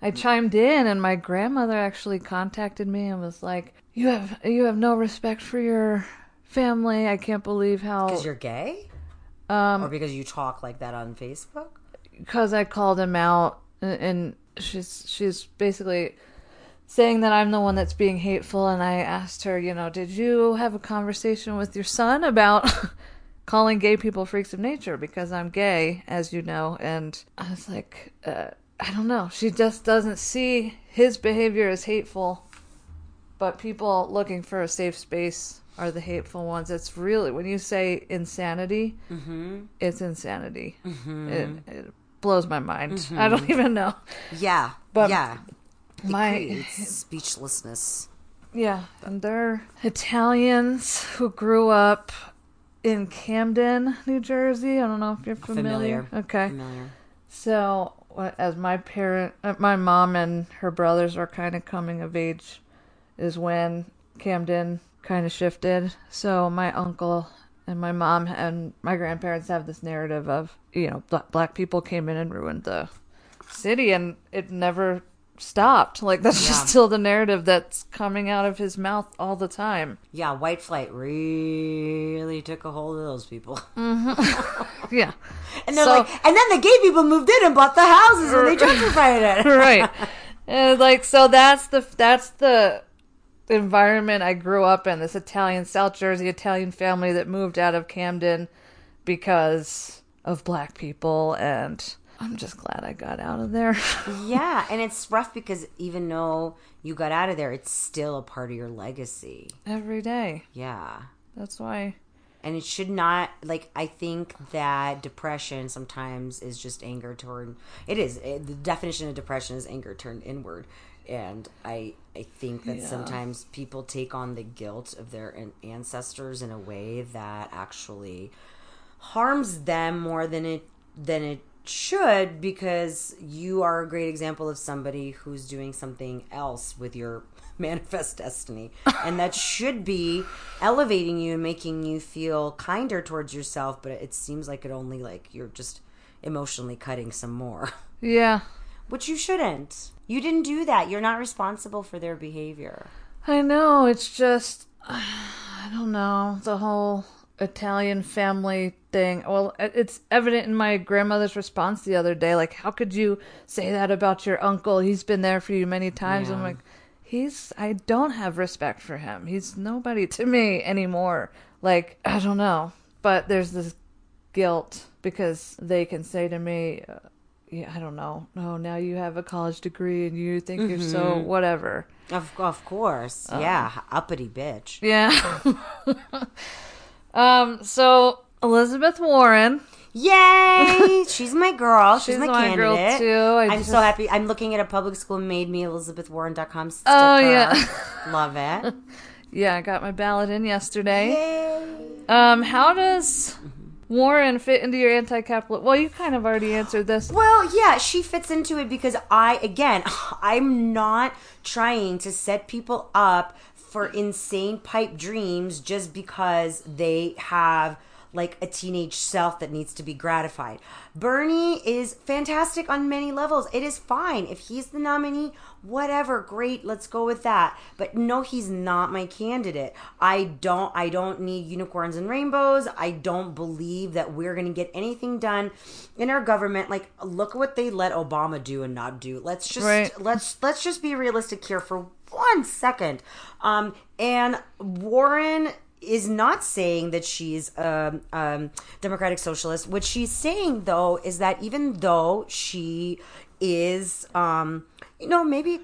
I chimed in, and my grandmother actually contacted me and was like, "You have you have no respect for your family. I can't believe how." Because you're gay, um, or because you talk like that on Facebook. Because I called him out, and she's she's basically saying that I'm the one that's being hateful. And I asked her, you know, did you have a conversation with your son about calling gay people freaks of nature? Because I'm gay, as you know. And I was like, uh, I don't know. She just doesn't see his behavior as hateful. But people looking for a safe space are the hateful ones. It's really, when you say insanity, mm-hmm. it's insanity. Mm-hmm. It, it, blows my mind. Mm-hmm. I don't even know. Yeah. But yeah. My speechlessness. Yeah. And they're Italians who grew up in Camden, New Jersey. I don't know if you're familiar. Familiar. Okay. Familiar. So as my parent, my mom and her brothers are kind of coming of age is when Camden kind of shifted. So my uncle and my mom and my grandparents have this narrative of, you know, black, black people came in and ruined the city, and it never stopped. Like, that's yeah. just still the narrative that's coming out of his mouth all the time. Yeah, white flight really took a hold of those people. Mm-hmm. yeah. And they're so, like, and then the gay people moved in and bought the houses and they gentrified it. right. And like, so that's the, that's the environment I grew up in, this Italian, South Jersey Italian family that moved out of Camden because of black people, and I'm just glad I got out of there. Yeah, and it's rough because even though you got out of there, it's still a part of your legacy. Every day. Yeah. That's why. And it should not, like, I think that depression sometimes is just anger turned, it is, it, the definition of depression is anger turned inward. And I I think that yeah. sometimes people take on the guilt of their ancestors in a way that actually harms them more than it than it should, because you are a great example of somebody who's doing something else with your manifest destiny, and that should be elevating you and making you feel kinder towards yourself, but it seems like it only, like, you're just emotionally cutting some more. Yeah. Which you shouldn't. You didn't do that. You're not responsible for their behavior. I know. It's just, I don't know, the whole Italian family thing. Well, it's evident in my grandmother's response the other day. Like, how could you say that about your uncle? He's been there for you many times. Yeah. I'm like, he's, I don't have respect for him. He's nobody to me anymore. Like, I don't know. But there's this guilt because they can say to me, uh, yeah, I don't know. No, now you have a college degree and you think mm-hmm. you're so whatever. Of, of course. Um, yeah. Uppity bitch. Yeah. um. So Elizabeth Warren. Yay. She's my girl. She's, She's my, my candidate. Girl too. I I'm just... so happy. I'm looking at a public school made me Elizabeth Warren dot com sticker. Oh, yeah. Love it. Yeah. I got my ballot in yesterday. Yay. Um. How does Warren fit into your anti-capitalist? Well, you kind of already answered this. Well, yeah, she fits into it because I, again, I'm not trying to set people up for insane pipe dreams just because they have, like, a teenage self that needs to be gratified. Bernie is fantastic on many levels. It is fine. If he's the nominee, whatever, great, let's go with that. But no, he's not my candidate. I don't I don't need unicorns and rainbows. I don't believe that we're going to get anything done in our government. Like, look what they let Obama do and not do. Let's just right. let's let's just be realistic here for one second. Um and Warren is not saying that she's a um, um, democratic socialist. What she's saying, though, is that even though she is, um, you know, maybe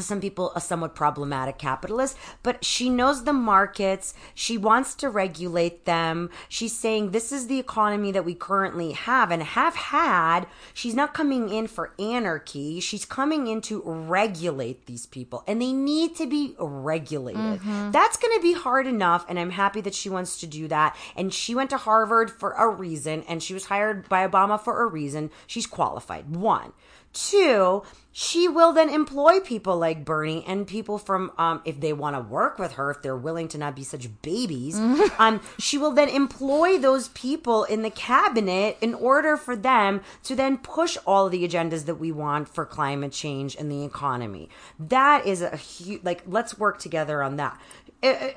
some people a somewhat problematic capitalist, but she knows the markets. She wants to regulate them. She's saying this is the economy that we currently have and have had. She's not coming in for anarchy. She's coming in to regulate these people, and they need to be regulated. Mm-hmm. That's going to be hard enough, and I'm happy that she wants to do that. And she went to Harvard for a reason, and she was hired by Obama for a reason. She's qualified. One. Two, she will then employ people like Bernie and people from, um, if they want to work with her, if they're willing to not be such babies, um, she will then employ those people in the cabinet in order for them to then push all the agendas that we want for climate change and the economy. That is a huge, like, let's work together on that.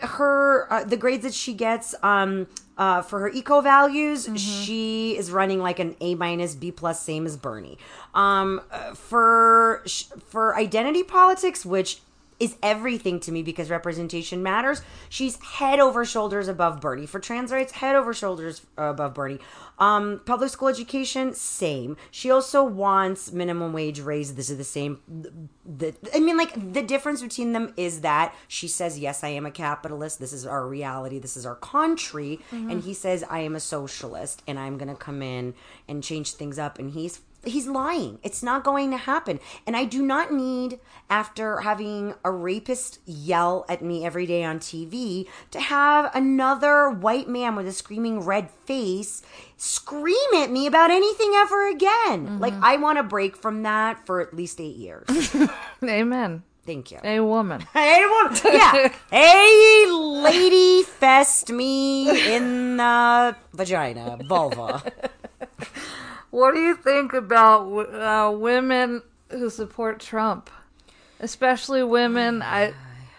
Her, uh, the grades that she gets, um, Uh, for her eco values, mm-hmm. she is running like an A minus, B plus, same as Bernie. Um, for for identity politics, which is everything to me because representation matters, she's head over shoulders above Bernie. For trans rights, head over shoulders above Bernie. Um, public school education, same. She also wants minimum wage raise. This is the same. The, I mean, like, the difference between them is that she says, yes, I am a capitalist. This is our reality. This is our country. Mm-hmm. And he says, I am a socialist, and I'm going to come in and change things up. And he's He's lying. It's not going to happen. And I do not need, after having a rapist yell at me every day on T V, to have another white man with a screaming red face scream at me about anything ever again. Mm-hmm. Like, I want a break from that for at least eight years. Amen. Thank you. A woman. A woman. Yeah. A lady fest me in the vagina, vulva. What do you think about uh, women who support Trump? Especially women, I'm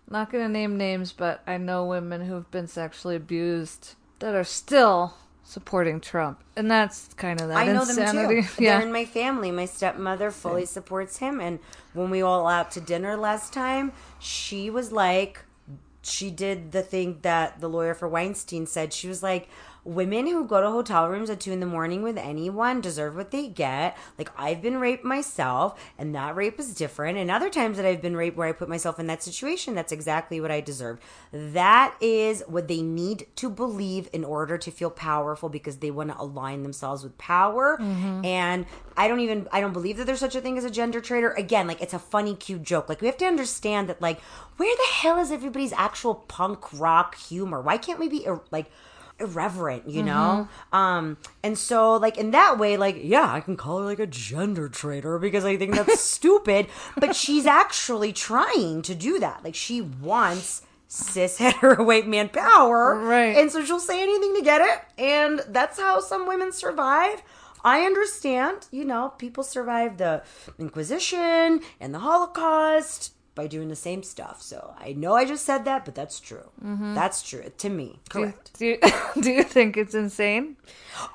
not going to name names, but I know women who've been sexually abused that are still supporting Trump. And that's kind of that I know insanity. Them too. Yeah. They're in my family. My stepmother fully supports him. And when we all out to dinner last time, she was like, she did the thing that the lawyer for Weinstein said. She was like, women who go to hotel rooms at two in the morning with anyone deserve what they get. Like, I've been raped myself, and that rape is different. And other times that I've been raped where I put myself in that situation, that's exactly what I deserved. That is what they need to believe in order to feel powerful, because they want to align themselves with power. Mm-hmm. And I don't even, I don't believe that there's such a thing as a gender traitor. Again, like, it's a funny, cute joke. Like, we have to understand that, like, where the hell is everybody's actual punk rock humor? Why can't we be, like, irreverent, you know? Mm-hmm. Um, and so, like, in that way, like, yeah, I can call her, like, a gender traitor because I think that's stupid, but she's actually trying to do that. Like, she wants cis hetero white man power. Right. And so she'll say anything to get it, and that's how some women survive. I understand, you know, people survived the Inquisition and the Holocaust by doing the same stuff. So I know I just said that, but that's true. Mm-hmm. That's true to me. Correct. Do you, do you, do you think it's insane?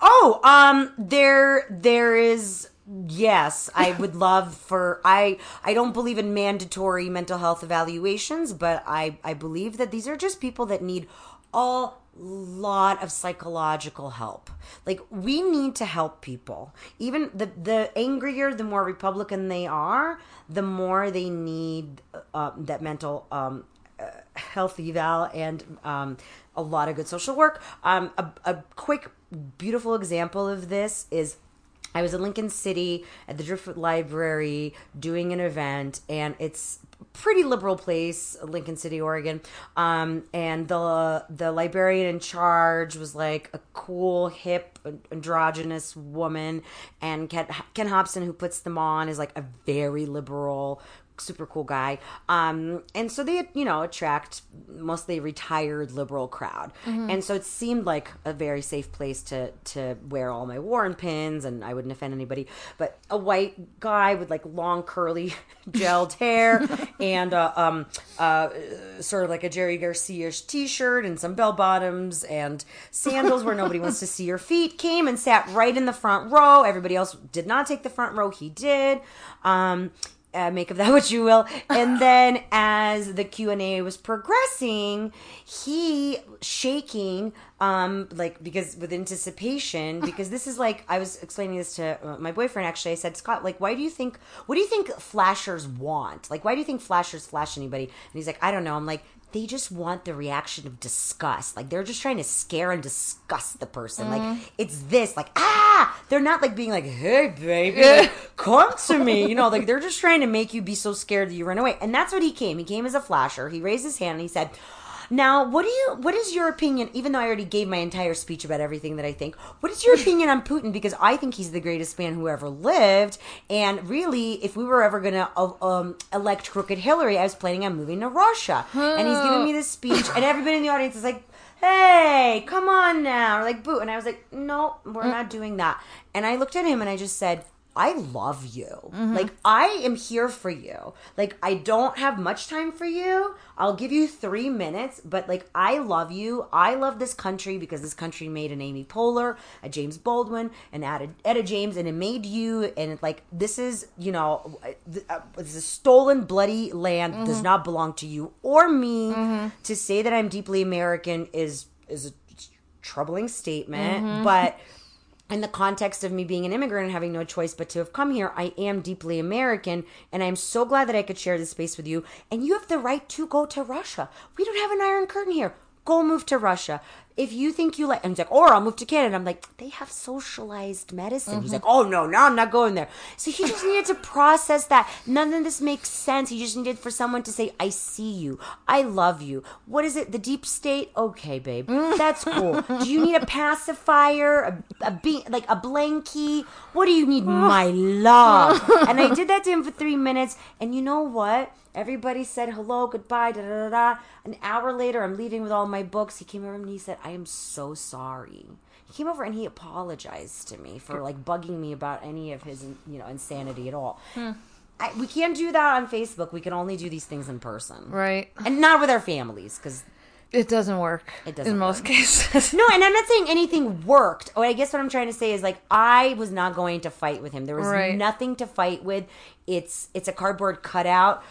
Oh, um, there, there is. Yes, I would love for I. I don't believe in mandatory mental health evaluations, but I, I believe that these are just people that need all. Lot of psychological help. Like, we need to help people. Even the the angrier, the more Republican they are, the more they need uh, that mental um, uh, health eval and um, a lot of good social work. Um, a, a quick, beautiful example of this is I was in Lincoln City at the Driftwood Library doing an event, and it's pretty liberal place, Lincoln City, Oregon. Um, and the the librarian in charge was like a cool, hip, androgynous woman. And Ken, Ken Hobson, who puts them on, is like a very liberal, super cool guy. Um, and so they, you know, attract mostly retired liberal crowd. Mm-hmm. And so it seemed like a very safe place to to wear all my Warren pins, and I wouldn't offend anybody. But a white guy with like long curly gelled hair and uh, um uh sort of like a Jerry Garcia-ish t-shirt and some bell bottoms and sandals where nobody wants to see your feet came and sat right in the front row. Everybody else did not take the front row. He did. Um Uh, make of that what you will. And then as the Q and A was progressing, he shaking, um, like, because with anticipation, because this is like, I was explaining this to my boyfriend, actually. I said, Scott, like, why do you think, what do you think flashers want? Like, why do you think flashers flash anybody? And he's like, I don't know. I'm like, they just want the reaction of disgust. Like, they're just trying to scare and disgust the person. Mm-hmm. Like, it's this, like, ah! They're not, like, being like, hey, baby, like, come to me. You know, like, they're just trying to make you be so scared that you run away. And that's what he came. He came as a flasher. He raised his hand and he said, now, what do you? What is your opinion, even though I already gave my entire speech about everything that I think, what is your opinion on Putin? Because I think he's the greatest man who ever lived. And really, if we were ever going to uh, um, elect Crooked Hillary, I was planning on moving to Russia. And he's giving me this speech, and everybody in the audience is like, hey, come on now. Or like, boo. And I was like, no, we're not doing that. And I looked at him, and I just said, I love you. Mm-hmm. Like, I am here for you. Like, I don't have much time for you. I'll give you three minutes, but, like, I love you. I love this country because this country made an Amy Poehler, a James Baldwin, an Etta James, and it made you. And, it, like, this is, you know, this is stolen, bloody land. Mm-hmm. Does not belong to you or me. Mm-hmm. To say that I'm deeply American is, is a troubling statement, mm-hmm. but in the context of me being an immigrant and having no choice but to have come here, I am deeply American, and I'm so glad that I could share this space with you. And you have the right to go to Russia. We don't have an iron curtain here. Go move to Russia. If you think you like, and he's like, or I'll move to Canada. I'm like, they have socialized medicine. Mm-hmm. He's like, oh, no, no, I'm not going there. So he just needed to process that. None of this makes sense. He just needed for someone to say, I see you. I love you. What is it? The deep state? Okay, babe. That's cool. Do you need a pacifier? A, a be- Like a blankie? What do you need? My love. And I did that to him for three minutes. And you know what? Everybody said hello, goodbye, da da da da. An hour later, I'm leaving with all my books. He came over and he said, I am so sorry. He came over and he apologized to me for, like, bugging me about any of his, you know, insanity at all. Hmm. I, we can't do that on Facebook. We can only do these things in person. Right. And not with our families, because it doesn't work. It doesn't in most work. Cases. No, and I'm not saying anything worked. Oh, I guess what I'm trying to say is, like, I was not going to fight with him. There was right. nothing to fight with. It's it's a cardboard cutout.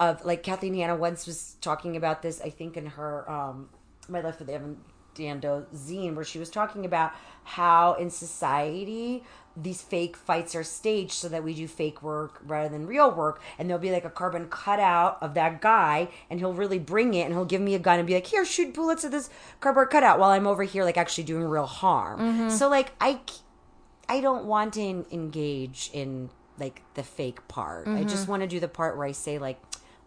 of, like, Kathleen Hanna once was talking about this, I think, in her um, My Life with Evan Dando zine, where she was talking about how in society these fake fights are staged so that we do fake work rather than real work, and there'll be like a carbon cutout of that guy, and he'll really bring it, and he'll give me a gun and be like, here, shoot bullets at this cardboard cutout while I'm over here like actually doing real harm. Mm-hmm. So like I, I don't want to in, engage in like the fake part. Mm-hmm. I just want to do the part where I say like,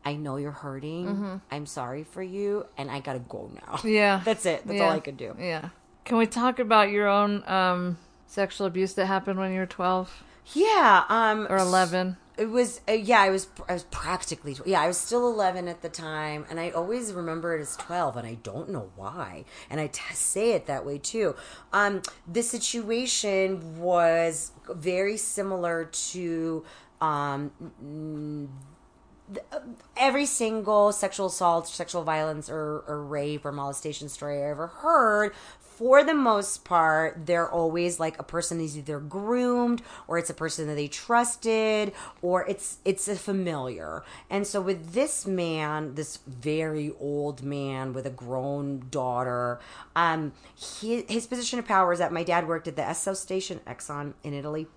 I know you're hurting. Mm-hmm. I'm sorry for you, and I gotta go now. Yeah, that's it. That's yeah. all I could do. Yeah. Can we talk about your own um, sexual abuse that happened when you were twelve? Yeah. Um, or eleven. It was uh, yeah. I was I was practically yeah. I was still eleven at the time, and I always remember it as twelve, and I don't know why. And I t- say it that way too. Um, the situation was very similar to. Um, Every single sexual assault, sexual violence, or, or rape or molestation story I ever heard, for the most part, they're always like a person is either groomed, or it's a person that they trusted, or it's it's a familiar. And so with this man, this very old man with a grown daughter, um, he, his position of power is that my dad worked at the Esso station, Exxon, in Italy.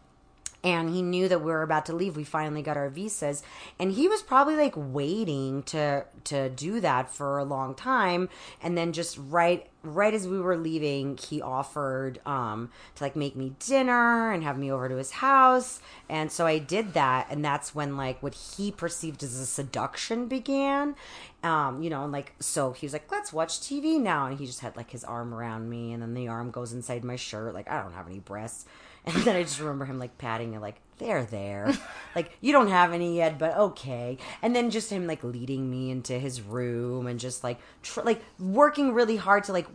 And he knew that we were about to leave. We finally got our visas. And he was probably, like, waiting to to do that for a long time. And then just right right as we were leaving, he offered um, to, like, make me dinner and have me over to his house. And so I did that. And that's when, like, what he perceived as a seduction began. Um, you know, and, like, so he was like, let's watch T V now. And he just had, like, his arm around me. And then the arm goes inside my shirt. Like, I don't have any breasts. And then I just remember him, like, patting it, like, there, there. Like, you don't have any yet, but okay. And then just him, like, leading me into his room and just, like, tr- like working really hard to, like,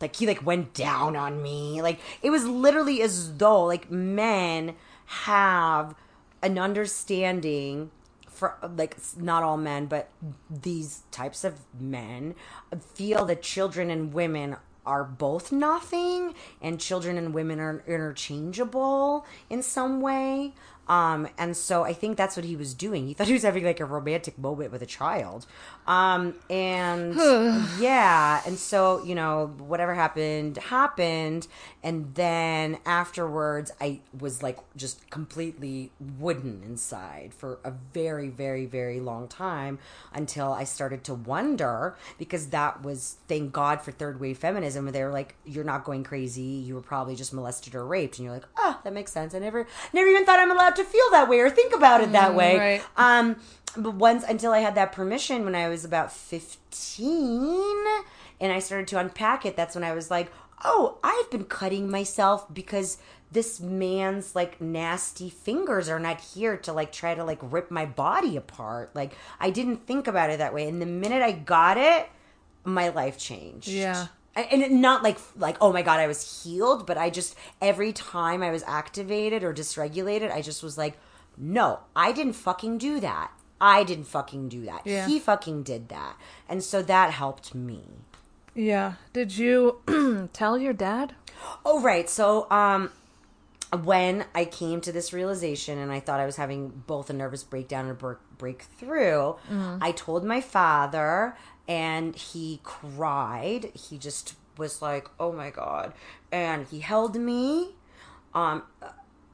like, he, like, went down on me. Like, it was literally as though, like, men have an understanding for, like, not all men, but these types of men feel that children and women are both nothing, and children and women are interchangeable in some way. Um, and so I think that's what he was doing. He thought he was having like a romantic moment with a child. Um, and yeah. And so, you know, whatever happened, happened. And then afterwards I was like just completely wooden inside for a very, very, very long time, until I started to wonder, because that was, thank God for third wave feminism, where they were like, you're not going crazy. You were probably just molested or raped. And you're like, oh, that makes sense. I never, never even thought I'm allowed to feel that way or think about it that way. Right. Um, but once, until I had that permission when I was about fifteen and I started to unpack it, that's when I was like, oh, I've been cutting myself because this man's like nasty fingers are not here to like try to like rip my body apart. Like, I didn't think about it that way. And the minute I got it, my life changed. Yeah. And not like, like, oh my God, I was healed, but I just, every time I was activated or dysregulated, I just was like, no, I didn't fucking do that. I didn't fucking do that. Yeah. He fucking did that. And so that helped me. Yeah. Did you tell your dad? Oh, right. So, um... when I came to this realization and I thought I was having both a nervous breakdown and a breakthrough, mm-hmm. I told my father and he cried. He just was like, oh my God. And he held me. Um,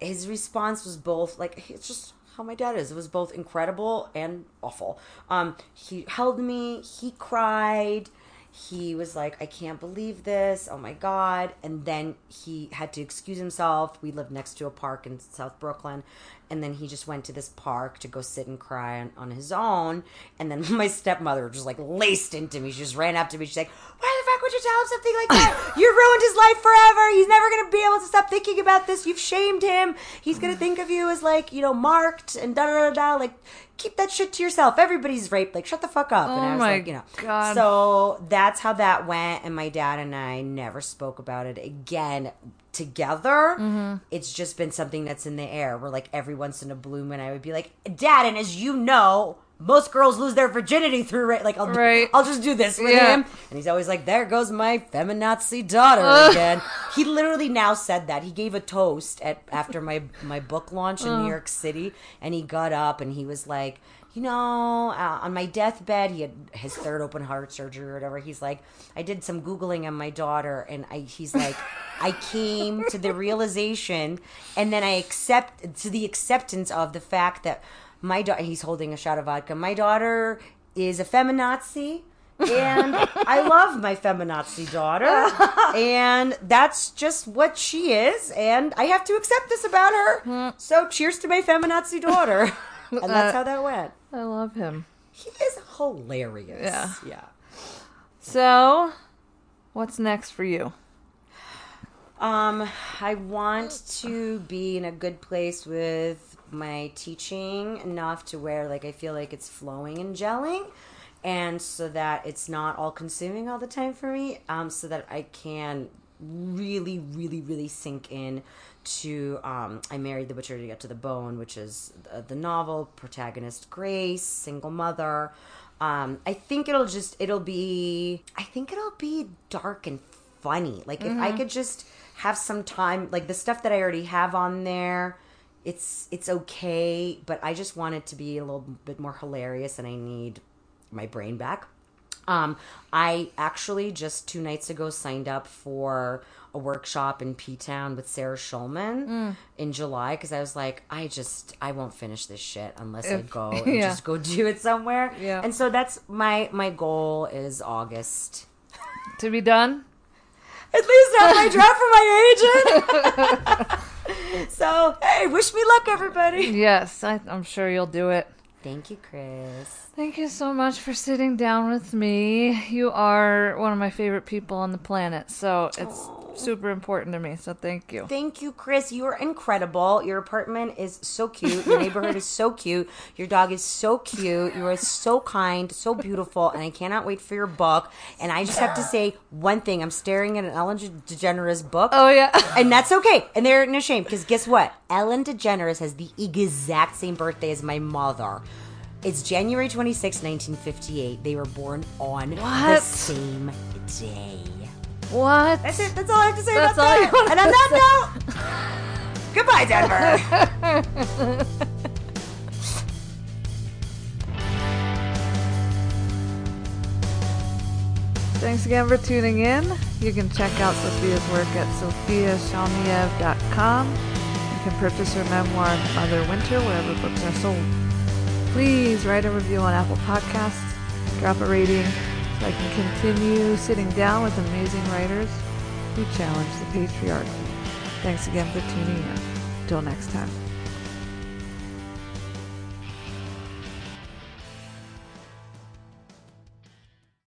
his response was both like, it's just how my dad is. It was both incredible and awful. Um, he held me. He cried. He was like, I can't believe this. Oh, my God. And then he had to excuse himself. We lived next to a park in South Brooklyn. And then he just went to this park to go sit and cry on, on his own. And then my stepmother just, like, laced into me. She just ran up to me. She's like, why the fuck would you tell him something like that? You ruined his life forever. He's never going to be able to stop thinking about this. You've shamed him. He's going to think of you as, like, you know, marked and da-da-da-da, like... keep that shit to yourself. Everybody's raped. Like, shut the fuck up. Oh, and I was like, you know. God. So that's how that went. And my dad and I never spoke about it again together. Mm-hmm. It's just been something that's in the air. We're like, every once in a blue moon, I would be like, Dad, and as you know, most girls lose their virginity through rape. Like, I'll, right. I'll just do this with yeah. him. And he's always like, there goes my feminazi daughter uh. again. He literally now said that. He gave a toast at after my, my book launch in uh. New York City. And he got up and he was like, you know, uh, on my deathbed, he had his third open heart surgery or whatever. He's like, I did some Googling on my daughter, and I, he's like, I came to the realization, and then I accept to the acceptance of the fact that my daughter, he's holding a shot of vodka, my daughter is a feminazi. And I love my feminazi daughter, and that's just what she is, and I have to accept this about her. So cheers to my feminazi daughter. And that's uh, how that went. I love him. He is hilarious. Yeah. Yeah. So, what's next for you? Um, I want to be in a good place with my teaching enough to where, like, I feel like it's flowing and gelling. And so that it's not all consuming all the time for me, um, so that I can really, really, really sink in to um, I Married the Butcher to Get to the Bone, which is the, the novel, protagonist Grace, single mother. Um, I think it'll just, it'll be, I think it'll be dark and funny. Like, mm-hmm. if I could just have some time, like the stuff that I already have on there, it's, it's okay, but I just want it to be a little bit more hilarious, and I need my brain back. Um, I actually just two nights ago signed up for a workshop in P-Town with Sarah Schulman mm. in July, because I was like, I just, I won't finish this shit unless if, I go and yeah. just go do it somewhere. Yeah. And so that's my, my goal is August. To be done? At least have my draft for my agent. So, hey, wish me luck, everybody. Yes, I, I'm sure you'll do it. Thank you, Chris. Thank you so much for sitting down with me. You are one of my favorite people on the planet, so it's Aww. super important to me, so thank you. Thank you, Chris. You are incredible. Your apartment is so cute. Your neighborhood is so cute. Your dog is so cute. You are so kind, so beautiful, and I cannot wait for your book. And I just have to say one thing. I'm staring at an Ellen DeGeneres book. Oh, yeah. And that's okay. And they're in a shame, because guess what? Ellen DeGeneres has the exact same birthday as my mother. It's January twenty-sixth, nineteen fifty-eight. They were born on what? the same day. What? That's it. That's all I have to say That's about all that. And on that note, goodbye, Denver. Thanks again for tuning in. You can check out Sophia's work at sophia shalmiyev dot com. You can purchase her memoir, Mother Winter, wherever books are sold. Please write a review on Apple Podcasts, drop a rating, so I can continue sitting down with amazing writers who challenge the patriarchy. Thanks again for tuning in. Till next time.